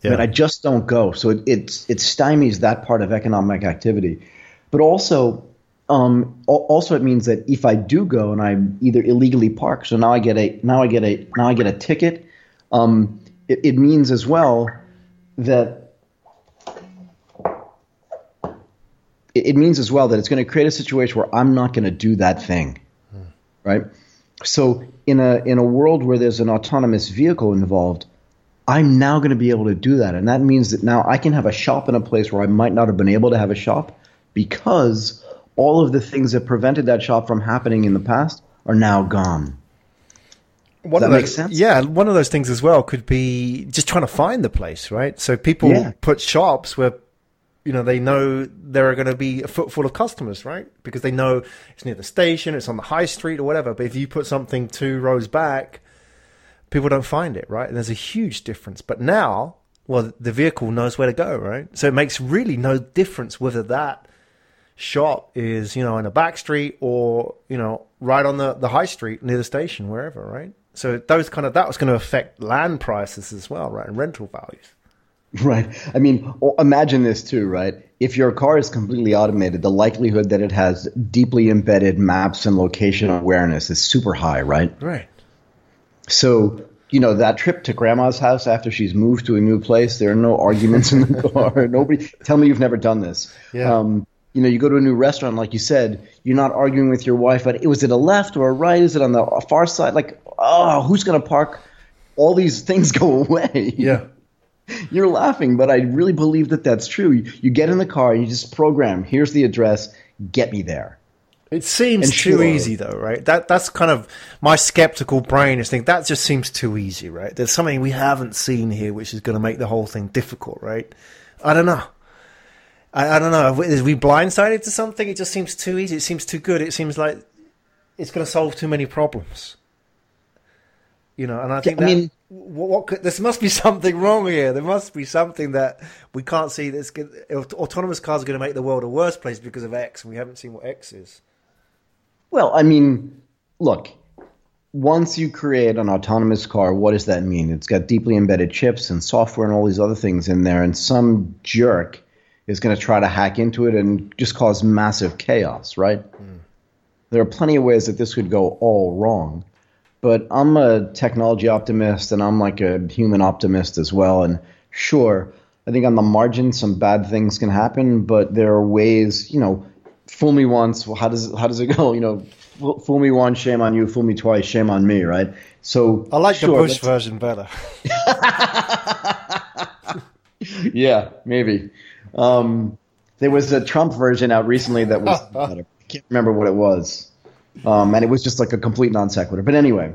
Yeah. But I just don't go. So it, it, it stymies that part of economic activity. But also, um, also it means that if I do go and I either illegally park, so now I get a now I get a now I get a ticket. Um, it, it means as well that. It means as well that it's going to create a situation where I'm not going to do that thing, hmm. right? So in a in a world where there's an autonomous vehicle involved, I'm now going to be able to do that. And that means that now I can have a shop in a place where I might not have been able to have a shop because all of the things that prevented that shop from happening in the past are now gone. One Does that of those, make sense? Yeah, one of those things as well could be just trying to find the place, right? So people yeah. put shops where – you know, they know there are going to be a footfall of customers, right? Because they know it's near the station, it's on the high street or whatever. But if you put something two rows back, people don't find it, right? And there's a huge difference. But now, well, the vehicle knows where to go, right? So it makes really no difference whether that shop is, you know, in a back street or, you know, right on the, the high street near the station, wherever, right? So those kind of, that was going to affect land prices as well, right? And rental values. Right. I mean, imagine this too, right? If your car is completely automated, the likelihood that it has deeply embedded maps and location awareness is super high, right? Right. So, you know, that trip to grandma's house after she's moved to a new place, there are no arguments in the car. Nobody tell me you've never done this. Yeah. Um, you know, you go to a new restaurant, like you said, you're not arguing with your wife, but was it a left or a right? Is it on the far side? Like, oh, who's going to park? All these things go away. Yeah. You're laughing, but I really believe that that's true. You get in the car and you just program, here's the address, get me there. It seems and too sure. easy though, right? That That's kind of my skeptical brain is thinking, that just seems too easy, right? There's something we haven't seen here which is going to make the whole thing difficult, right? I don't know. I, I don't know. Is we blindsided to something? It just seems too easy. It seems too good. It seems like it's going to solve too many problems. You know, and I think yeah, I that... mean, What, what could, this must be something wrong here. There must be something that we can't see. That's good. Autonomous cars are going to make the world a worse place because of X, and we haven't seen what X is. Well, I mean, look, once you create an autonomous car, what does that mean? It's got deeply embedded chips and software and all these other things in there, and some jerk is going to try to hack into it and just cause massive chaos, right? Mm. There are plenty of ways that this could go all wrong. But I'm a technology optimist, and I'm like a human optimist as well. And sure, I think on the margin, some bad things can happen, but there are ways, you know, fool me once, well, how does how does it go? You know, fool me once, shame on you. Fool me twice, shame on me, right? So I like sure, the Bush version better. Yeah, maybe. Um, there was a Trump version out recently that was better. I can't remember what it was. Um, and it was just like a complete non sequitur. But anyway,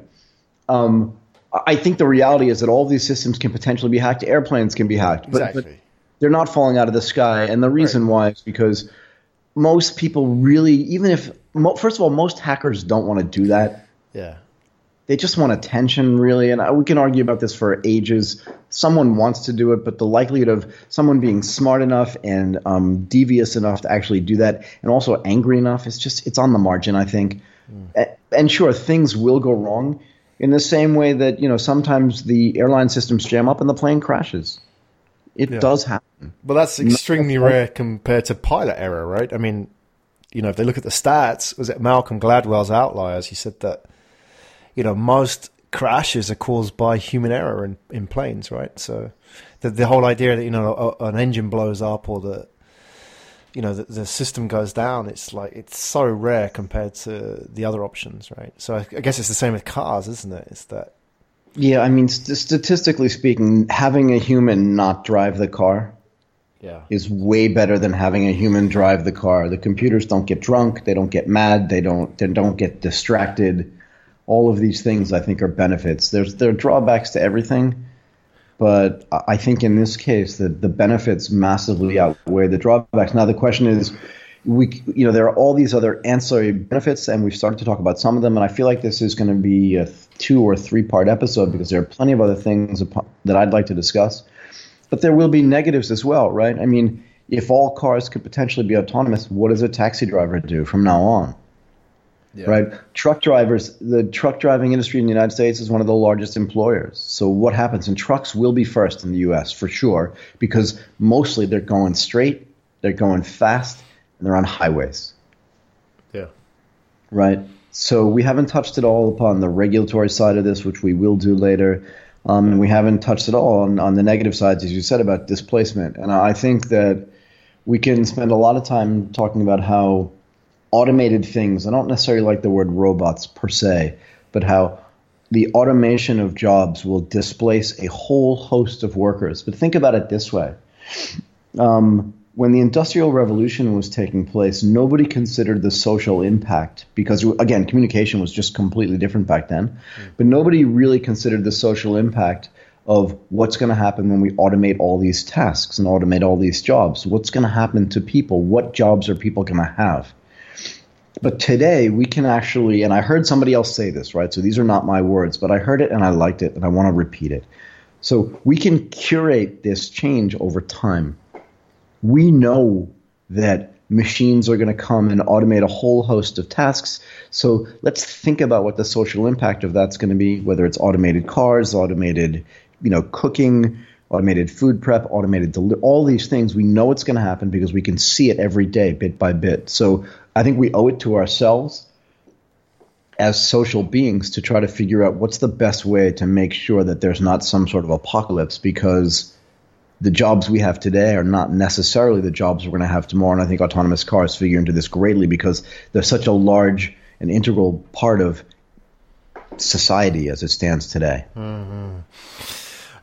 um, I think the reality is that all these systems can potentially be hacked. Airplanes can be hacked. But, exactly. but they're not falling out of the sky. And the reason right. why is because most people really, even if, first of all, most hackers don't want to do that. Yeah. They just want attention, really. And I, we can argue about this for ages. Someone wants to do it, but the likelihood of someone being smart enough and um, devious enough to actually do that, and also angry enough, it's just, it's on the margin, I think. Mm. And sure, things will go wrong in the same way that, you know, sometimes the airline systems jam up and the plane crashes. It yeah. does happen. But that's extremely rare compared to pilot error, right? I mean, you know, if they look at the stats, was it Malcolm Gladwell's Outliers? He said that, you know, most crashes are caused by human error in, in planes, right? So the, the whole idea that, you know, an engine blows up or the, you know, the, the system goes down, it's like, it's so rare compared to the other options, right? So I guess it's the same with cars, isn't it? It's that. Yeah, I mean, st- statistically speaking, having a human not drive the car yeah. is way better than having a human drive the car. The computers don't get drunk, they don't get mad, they don't they don't get distracted. All of these things, I think, are benefits. There's there are drawbacks to everything, but I think in this case, the the benefits massively outweigh the drawbacks. Now, the question is, we you know there are all these other ancillary benefits, and we've started to talk about some of them. And I feel like this is going to be a two or three part episode because there are plenty of other things that I'd like to discuss. But there will be negatives as well, right? I mean, if all cars could potentially be autonomous, what does a taxi driver do from now on? Yeah. Right, truck drivers. The truck driving industry in the United States is one of the largest employers. So what happens? And trucks will be first in the U S for sure, because mostly they're going straight, they're going fast, and they're on highways. Yeah. Right. So we haven't touched at all upon the regulatory side of this, which we will do later, um, and we haven't touched at all on, on the negative sides, as you said, about displacement. And I think that we can spend a lot of time talking about how automated things, I don't necessarily like the word robots per se, but how the automation of jobs will displace a whole host of workers. But think about it this way. Um, when the Industrial Revolution was taking place, nobody considered the social impact because, again, communication was just completely different back then. But nobody really considered the social impact of what's going to happen when we automate all these tasks and automate all these jobs. What's going to happen to people? What jobs are people going to have? But today we can actually, and I heard somebody else say this, right? So these are not my words, but I heard it and I liked it and I want to repeat it. So we can curate this change over time. We know that machines are going to come and automate a whole host of tasks. So let's think about what the social impact of that's going to be, whether it's automated cars, automated, you know, cooking, automated food prep, automated deli- all these things. We know it's going to happen because we can see it every day, bit by bit. So I think we owe it to ourselves as social beings to try to figure out what's the best way to make sure that there's not some sort of apocalypse, because the jobs we have today are not necessarily the jobs we're going to have tomorrow. And I think autonomous cars figure into this greatly because they're such a large and integral part of society as it stands today. Mm-hmm.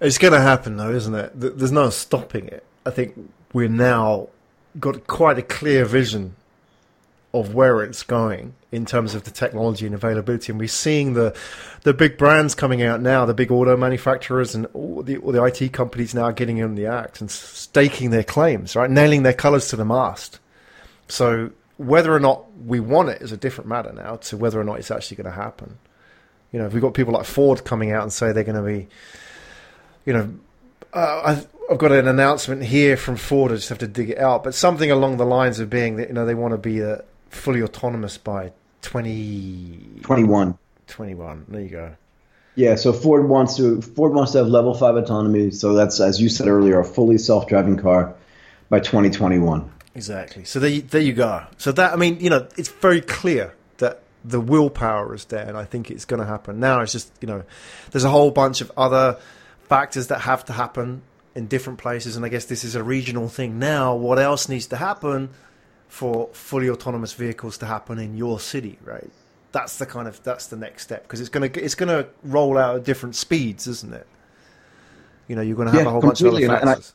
It's going to happen though, isn't it? There's no stopping it. I think we've now got quite a clear vision of where it's going in terms of the technology and availability. And we're seeing the the big brands coming out now, the big auto manufacturers and all the, all the I T companies now getting in the act and staking their claims, right? Nailing their colors to the mast. So whether or not we want it is a different matter now to whether or not it's actually going to happen. You know, if we've got people like Ford coming out and say they're going to be, you know, uh, I've, I've got an announcement here from Ford, I just have to dig it out, but something along the lines of being that, you know, they want to be a, fully autonomous by twenty twenty-one twenty-one There you go. Yeah, so Ford wants to Ford wants to have level five autonomy, so that's, as you said earlier, a fully self-driving car by twenty twenty-one. Exactly. So there you, there you go. So that, I mean, you know, it's very clear that the willpower is there, and I think it's going to happen. Now it's just, you know, there's a whole bunch of other factors that have to happen in different places, and I guess this is a regional thing now. What else needs to happen for fully autonomous vehicles to happen in your city, right? that's the kind of that's the next step, because it's gonna it's gonna roll out at different speeds, isn't it? You know, you're gonna have yeah, a whole bunch of other factors.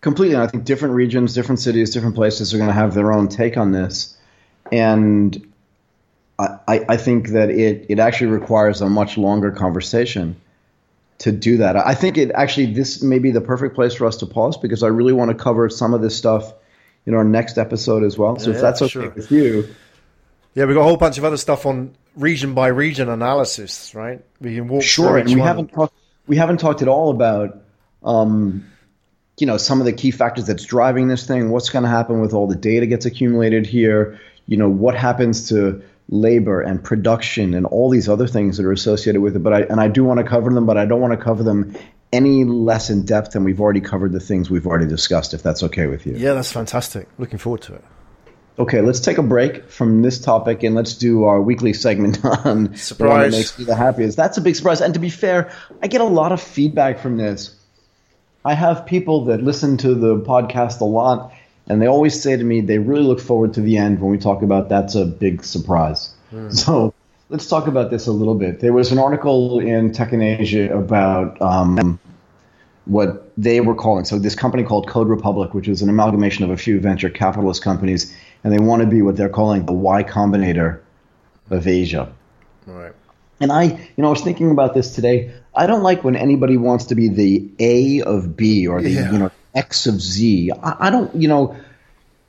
Completely. I think different regions, different cities, different places are going to have their own take on this. And I, I think that it, it actually requires a much longer conversation to do that. I think it actually, this may be the perfect place for us to pause, because I really want to cover some of this stuff in our next episode as well. So yeah, if that's okay sure. with you. Yeah, we've got a whole bunch of other stuff on region by region analysis, right? We can walk sure, through each and we one. haven't talked, we haven't talked at all about, um, you know, some of the key factors that's driving this thing, what's going to happen with all the data gets accumulated here, you know, what happens to labor and production and all these other things that are associated with it. But I, and I do want to cover them, but I don't want to cover them any less in depth than we've already covered the things we've already discussed, if that's okay with you. Yeah, that's fantastic. Looking forward to it. Okay, let's take a break from this topic and let's do our weekly segment on surprise. What makes me the happiest. That's a big surprise. And to be fair, I get a lot of feedback from this. I have people that listen to the podcast a lot, and they always say to me they really look forward to the end when we talk about that's a big surprise. Mm. So let's talk about this a little bit. There was an article in Tech in Asia about um, what they were calling. So this company called Code Republic, which is an amalgamation of a few venture capitalist companies, and they want to be what they're calling the Y Combinator of Asia. All right. And I, you know, I was thinking about this today. I don't like when anybody wants to be the A of B or the, yeah. you know, X of Z. I, I don't, you know,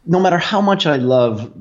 no matter how much I love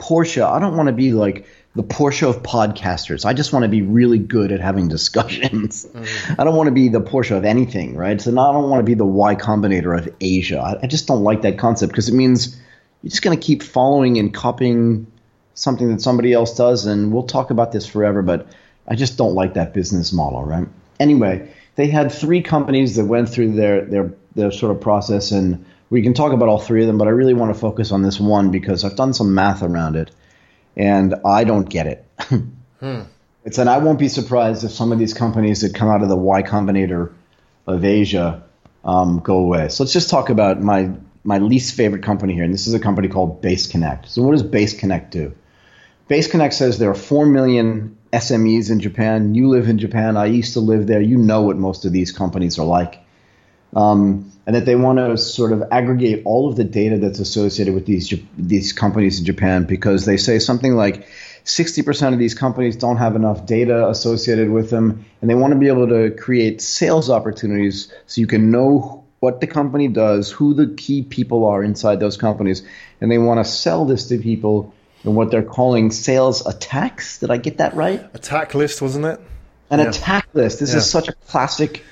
Porsche, I don't want to be like the Porsche of podcasters. I just want to be really good at having discussions. Mm-hmm. I don't want to be the Porsche of anything, right? So now I don't want to be the Y Combinator of Asia. I, I just don't like that concept, because it means you're just going to keep following and copying something that somebody else does. And we'll talk about this forever, but I just don't like that business model, right? Anyway, they had three companies that went through their, their their sort of process, and we can talk about all three of them, but I really want to focus on this one because I've done some math around it, and I don't get it. hmm. It's and I won't be surprised if some of these companies that come out of the Y Combinator of Asia um, go away. So let's just talk about my, my least favorite company here, and this is a company called Base Connect. So what does Base Connect do? Base Connect says there are four million S M Es in Japan. You live in Japan. I used to live there. You know what most of these companies are like. Um, and that they want to sort of aggregate all of the data that's associated with these these companies in Japan, because they say something like sixty percent of these companies don't have enough data associated with them, and they want to be able to create sales opportunities so you can know what the company does, who the key people are inside those companies, and they want to sell this to people and what they're calling sales attacks. Did I get that right? Attack list, wasn't it? An yeah. attack list. This yeah. is such a classic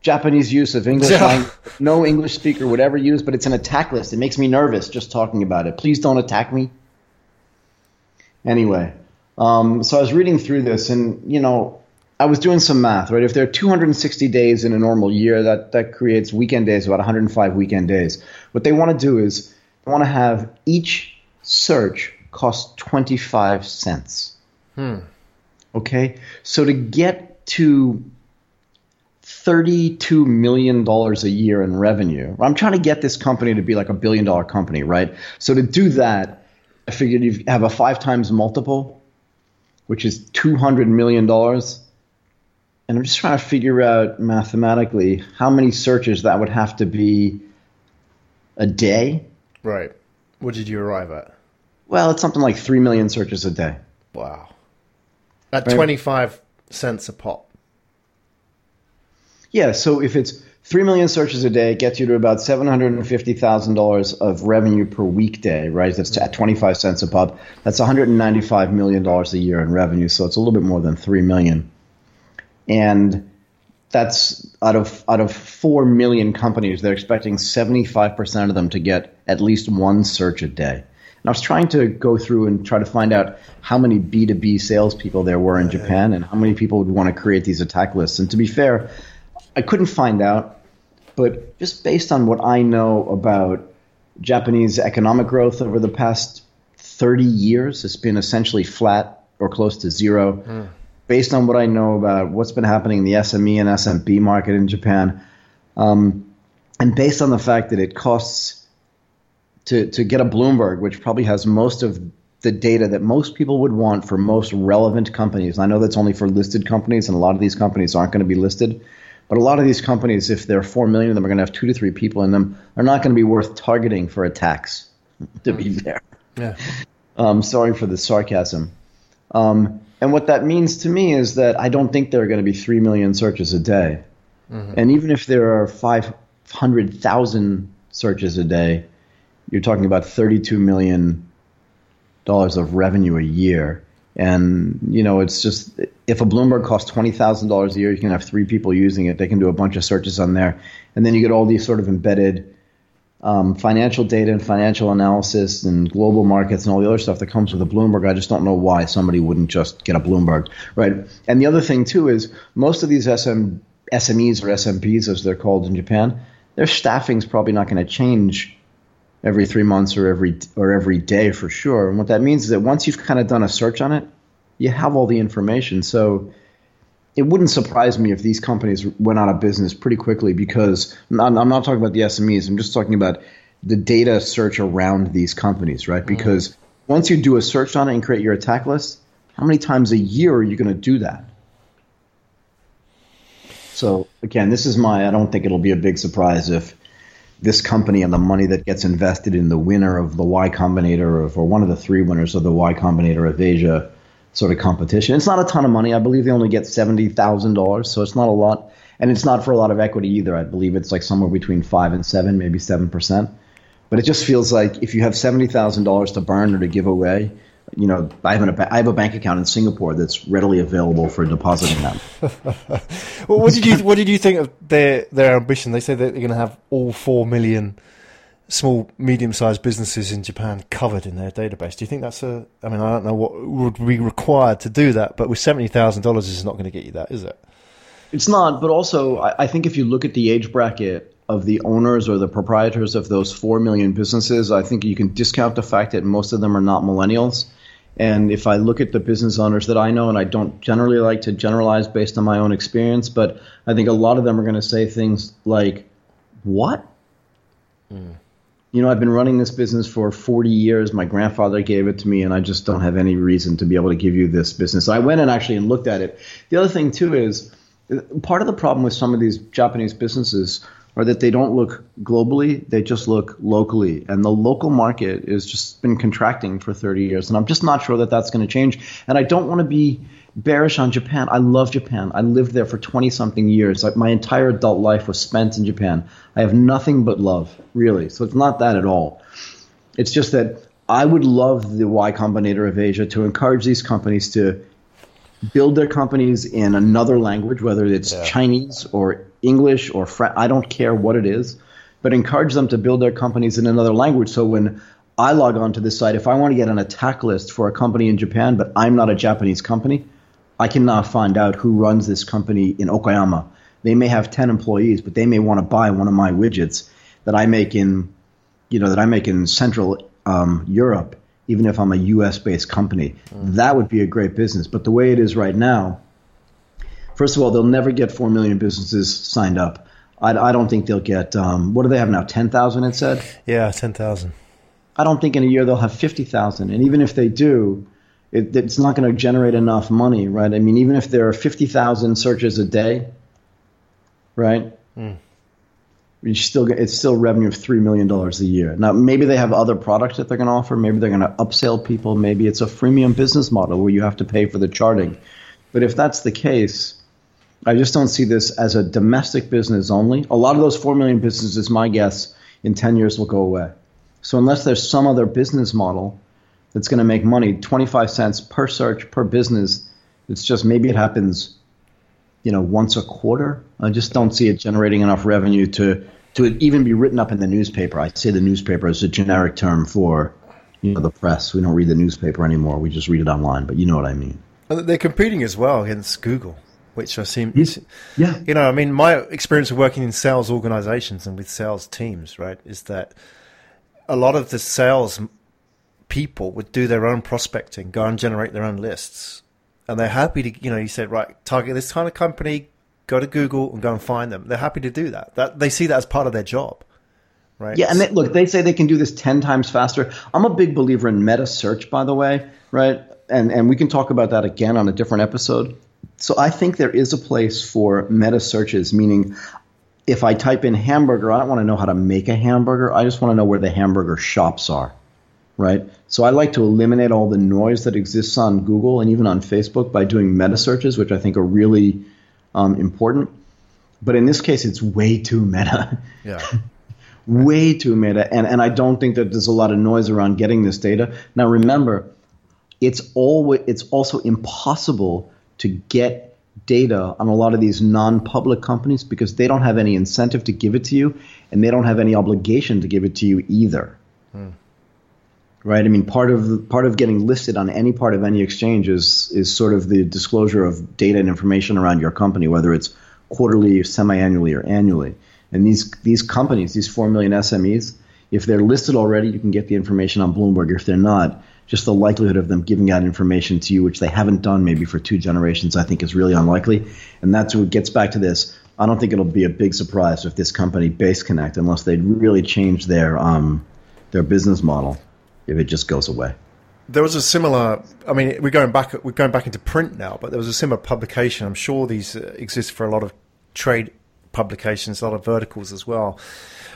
Japanese use of English yeah. language. No English speaker would ever use, but it's an attack list. It makes me nervous just talking about it. Please don't attack me. Anyway, um, so I was reading through this, and you know, I was doing some math, right? If there are two hundred sixty days in a normal year, that, that creates weekend days, about one hundred five weekend days. What they want to do is they want to have each search cost twenty-five cents. Hmm. Okay? So to get to thirty-two million dollars a year in revenue, I'm trying to get this company to be like a billion dollar company, right? So to do that, I figured you have a five times multiple, which is two hundred million dollars. And I'm just trying to figure out mathematically how many searches that would have to be a day. Right. What did you arrive at? Well, it's something like three million searches a day. Wow. At right? twenty-five cents a pop. Yeah, so if it's three million searches a day, it gets you to about seven hundred fifty thousand dollars of revenue per weekday, right? That's at twenty-five cents a pop. That's one hundred ninety-five million dollars a year in revenue, so it's a little bit more than three million dollars. And that's out of out of four million companies, they're expecting seventy-five percent of them to get at least one search a day. And I was trying to go through and try to find out how many B two B salespeople there were in Japan and how many people would want to create these attack lists. And to be fair, I couldn't find out, but just based on what I know about Japanese economic growth over the past thirty years, it's been essentially flat or close to zero. Mm. Based on what I know about what's been happening in the S M E and S M B market in Japan, um, and based on the fact that it costs – To to get a Bloomberg, which probably has most of the data that most people would want for most relevant companies. And I know that's only for listed companies, and a lot of these companies aren't going to be listed. But a lot of these companies, if there are four million of them, are going to have two to three people in them, are not going to be worth targeting for attacks, to be fair. Yeah. Um, sorry for the sarcasm. Um, and what that means to me is that I don't think there are going to be three million searches a day. Mm-hmm. And even if there are five hundred thousand searches a day, you're talking about thirty-two million dollars of revenue a year. And, you know, it's just, if a Bloomberg costs twenty thousand dollars a year, you can have three people using it. They can do a bunch of searches on there. And then you get all these sort of embedded um, financial data and financial analysis and global markets and all the other stuff that comes with a Bloomberg. I just don't know why somebody wouldn't just get a Bloomberg, right? And the other thing, too, is most of these S M, S M Es or S M Ps, as they're called in Japan, their staffing's probably not going to change every three months or every or every day for sure. And what that means is that once you've kind of done a search on it, you have all the information. So it wouldn't surprise me if these companies went out of business pretty quickly, because I'm not talking about the S M Es. I'm just talking about the data search around these companies, right? Because mm. once you do a search on it and create your attack list, how many times a year are you going to do that? So again, this is my, I don't think it'll be a big surprise if this company and the money that gets invested in the winner of the Y Combinator of, or one of the three winners of the Y Combinator of Asia sort of competition. It's not a ton of money. I believe they only get seventy thousand dollars, so it's not a lot. And it's not for a lot of equity either. I believe it's like somewhere between five and seven, maybe seven percent. But it just feels like if you have seventy thousand dollars to burn or to give away, you know, I have, an, I have a bank account in Singapore that's readily available for depositing them. Well, what did you what did you think of their their ambition? They said that they're going to have all four million small, medium-sized businesses in Japan covered in their database. Do you think that's a? I mean, I don't know what would be required to do that, but with seventy thousand dollars, it's not going to get you that, is it? It's not. But also, I, I think if you look at the age bracket of the owners or the proprietors of those four million businesses, I think you can discount the fact that most of them are not millennials. And if I look at the business owners that I know, and I don't generally like to generalize based on my own experience, but I think a lot of them are going to say things like, what? Mm. You know, I've been running this business for forty years. My grandfather gave it to me, and I just don't have any reason to be able to give you this business. So I went and actually and looked at it. The other thing, too, is part of the problem with some of these Japanese businesses are that they don't look globally, they just look locally. And the local market has just been contracting for thirty years, and I'm just not sure that that's going to change. And I don't want to be bearish on Japan. I love Japan. I lived there for twenty-something years. Like, my entire adult life was spent in Japan. I have nothing but love, really. So it's not that at all. It's just that I would love the Y Combinator of Asia to encourage these companies to build their companies in another language, whether it's yeah. Chinese or English or French. I don't care what it is, but encourage them to build their companies in another language. So when I log on to this site, if I want to get an attack list for a company in Japan, but I'm not a Japanese company, I cannot find out who runs this company in Okayama. They may have ten employees, but they may want to buy one of my widgets that I make in, you know, that I make in Central um, Europe, even if I'm a U S-based company. Mm. That would be a great business. But the way it is right now, first of all, they'll never get four million businesses signed up. I, I don't think they'll get um, – what do they have now, ten thousand it said? Yeah, ten thousand. I don't think in a year they'll have fifty thousand. And even if they do, it, it's not going to generate enough money, right? I mean, even if there are fifty thousand searches a day, right, mm. you still get, it's still revenue of three million dollars a year. Now, maybe they have other products that they're going to offer. Maybe they're going to upsell people. Maybe it's a freemium business model where you have to pay for the charting. But if that's the case – I just don't see this as a domestic business only. A lot of those four million businesses, my guess, in ten years will go away. So unless there's some other business model that's going to make money, twenty-five cents per search per business, it's just maybe it happens, you know, once a quarter. I just don't see it generating enough revenue to, to even be written up in the newspaper. I say the newspaper is a generic term for, you know, the press. We don't read the newspaper anymore. We just read it online, but you know what I mean. They're competing as well against Google, which I seem, yeah. you know, I mean, my experience of working in sales organizations and with sales teams, right, is that a lot of the sales people would do their own prospecting, go and generate their own lists. And they're happy to, you know, you said, right, target this kind of company, go to Google and go and find them. They're happy to do that. That they see that as part of their job. right? Yeah, and they, look, they say they can do this ten times faster. I'm a big believer in meta search, by the way, right? And and we can talk about that again on a different episode. So I think there is a place for meta searches, meaning if I type in hamburger, I don't want to know how to make a hamburger. I just want to know where the hamburger shops are, right? So I like to eliminate all the noise that exists on Google and even on Facebook by doing meta searches, which I think are really um, important. But in this case, it's way too meta. Yeah. Way too meta. And, and I don't think that there's a lot of noise around getting this data. Now, remember, it's always, it's also impossible to get data on a lot of these non-public companies because they don't have any incentive to give it to you and they don't have any obligation to give it to you either. Hmm. Right? I mean, part of part of getting listed on any part of any exchange is is sort of the disclosure of data and information around your company, whether it's quarterly or semi-annually or annually. And these these companies, these four million S M Es, if they're listed already, you can get the information on Bloomberg. If they're not, just the likelihood of them giving out information to you, which they haven't done maybe for two generations, I think is really unlikely. And that's what gets back to this. I don't think it'll be a big surprise if this company, Base Connect, unless they really change their um, their business model, if it just goes away. There was a similar, I mean, we're going back we're going back into print now, but there was a similar publication. I'm sure these exist for a lot of trade publications, a lot of verticals as well.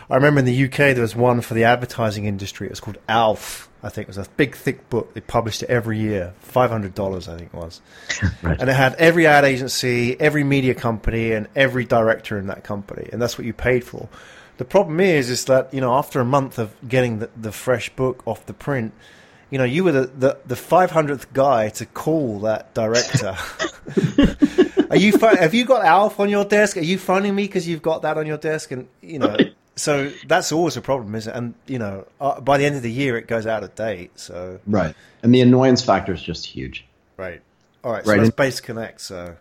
I remember in the U K there was one for the advertising industry. It was called A L F, I think. It was a big, thick book. They published it every year, five hundred dollars I think it was. Right. And it had every ad agency, every media company, and every director in that company. And that's what you paid for. The problem is is that, you know, after a month of getting the, the fresh book off the print, you know, you were the, the, the five hundredth guy to call that director. Are you have you got A L F on your desk? Are you phoning me because you've got that on your desk? And, you know... Right. So that's always a problem, isn't it? And, you know, uh, by the end of the year, it goes out of date. So right. And the annoyance factor is just huge. Right. All right. So right. That's Base Connect. So.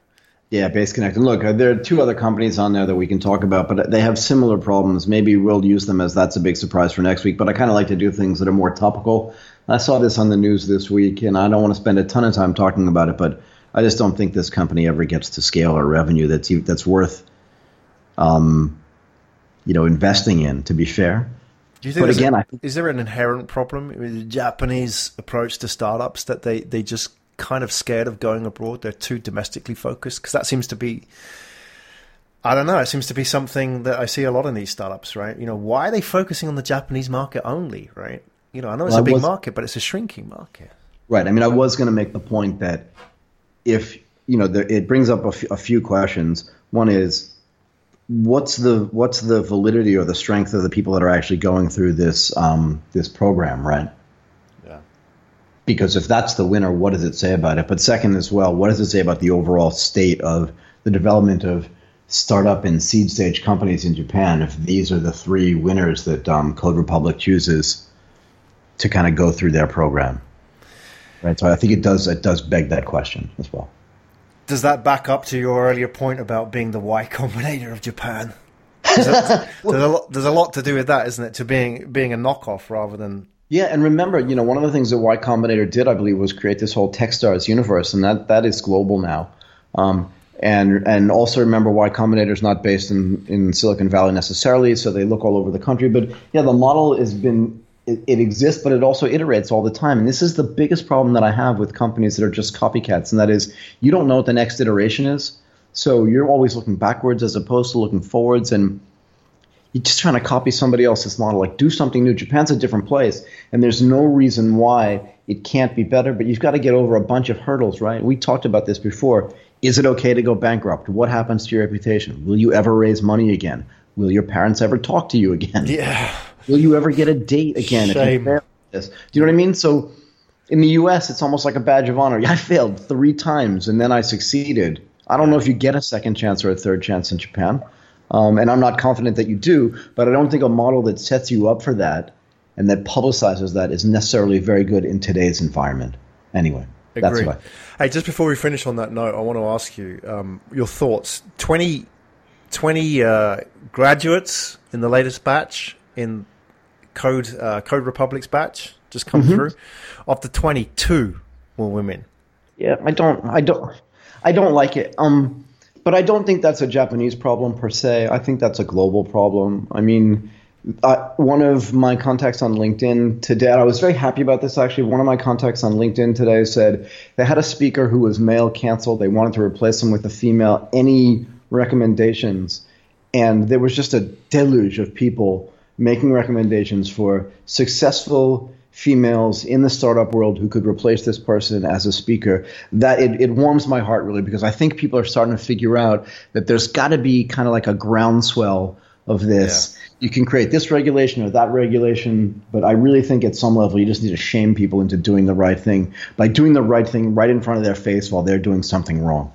Yeah, Base Connect. And look, there are two other companies on there that we can talk about, but they have similar problems. Maybe we'll use them as that's a big surprise for next week. But I kind of like to do things that are more topical. I saw this on the news this week, and I don't want to spend a ton of time talking about it, but I just don't think this company ever gets to scale or revenue that's that's worth – um. you know, investing in, to be fair. Do you think but again, a, I think, is there an inherent problem with the Japanese approach to startups that they, they just kind of scared of going abroad? They're too domestically focused? Because that seems to be, I don't know, it seems to be something that I see a lot in these startups, right? You know, why are they focusing on the Japanese market only, right? You know, I know it's well, a big was, market, but it's a shrinking market. Right. I mean, I was going to make the point that if, you know, the, it brings up a, f- a few questions. One is, What's the what's the validity or the strength of the people that are actually going through this um, this program, right? Yeah. Because if that's the winner, what does it say about it? But second as well, what does it say about the overall state of the development of startup and seed stage companies in Japan if these are the three winners that um, Code Republic chooses to kind of go through their program? Right. So I think it does it does beg that question as well. Does that back up to your earlier point about being the Y Combinator of Japan? There's a, there's a, lot, there's a lot to do with that, isn't it? To being being a knockoff rather than... Yeah, and remember, you know, one of the things that Y Combinator did, I believe, was create this whole TechStars universe, and that, that is global now. Um, and and also remember, Y Combinator is not based in, in Silicon Valley necessarily, so they look all over the country. But yeah, the model has been... It, it exists, but it also iterates all the time. And this is the biggest problem that I have with companies that are just copycats, and that is you don't know what the next iteration is. So you're always looking backwards as opposed to looking forwards, and you're just trying to copy somebody else's model. Like, do something new. Japan's a different place, and there's no reason why it can't be better, but you've got to get over a bunch of hurdles, right? We talked about this before. Is it okay to go bankrupt? What happens to your reputation? Will you ever raise money again? Will your parents ever talk to you again? Yeah. Will you ever get a date again? Shame. If you fail this? Do you know what I mean? So in the U S, it's almost like a badge of honor. I failed three times, and then I succeeded. I don't know if you get a second chance or a third chance in Japan, um, and I'm not confident that you do, but I don't think a model that sets you up for that and that publicizes that is necessarily very good in today's environment. Anyway, that's why. Hey, just before we finish on that note, I want to ask you um, your thoughts. twenty, twenty uh, graduates in the latest batch in Code uh, Code Republic's batch just come mm-hmm. through. After twenty-two were women. Yeah, I don't, I don't, I don't like it. Um, but I don't think that's a Japanese problem per se. I think that's a global problem. I mean, Uh, one of my contacts on LinkedIn today, I was very happy about this actually, one of my contacts on LinkedIn today said they had a speaker who was male canceled. They wanted to replace him with a female. Any recommendations? And there was just a deluge of people making recommendations for successful females in the startup world who could replace this person as a speaker. That it, it warms my heart really, because I think people are starting to figure out that there's got to be kind of like a groundswell of this. Yeah. You can create this regulation or that regulation, but I really think at some level you just need to shame people into doing the right thing by doing the right thing right in front of their face while they're doing something wrong.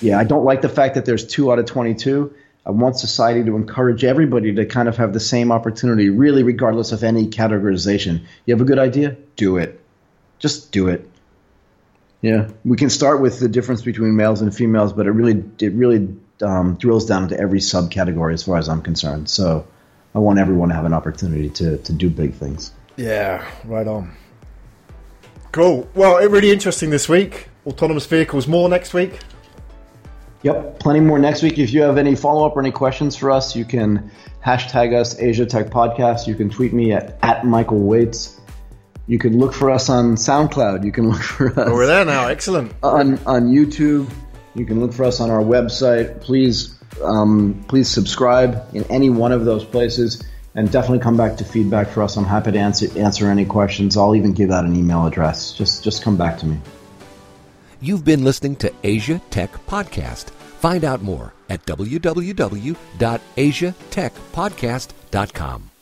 Yeah, I don't like the fact that there's two out of twenty-two. I want society to encourage everybody to kind of have the same opportunity, really regardless of any categorization. You have a good idea? Do it. Just do it. Yeah, we can start with the difference between males and females, but it really, it really Um, drills down into every subcategory as far as I'm concerned. So I want everyone to have an opportunity to to do big things. Yeah, right on. Cool. Well, it really interesting this week. Autonomous vehicles, more next week. Yep, plenty more next week. If you have any follow-up or any questions for us, you can hashtag us Asia Tech Podcast. You can tweet me at, at Michael Waite. You can look for us on SoundCloud. You can look for us. Oh, we're there now. Excellent. On on YouTube. You can look for us on our website. Please um, please subscribe in any one of those places, and definitely come back to feedback for us. I'm happy to answer, answer any questions. I'll even give out an email address. Just, just come back to me. You've been listening to Asia Tech Podcast. Find out more at w w w dot asia tech podcast dot com.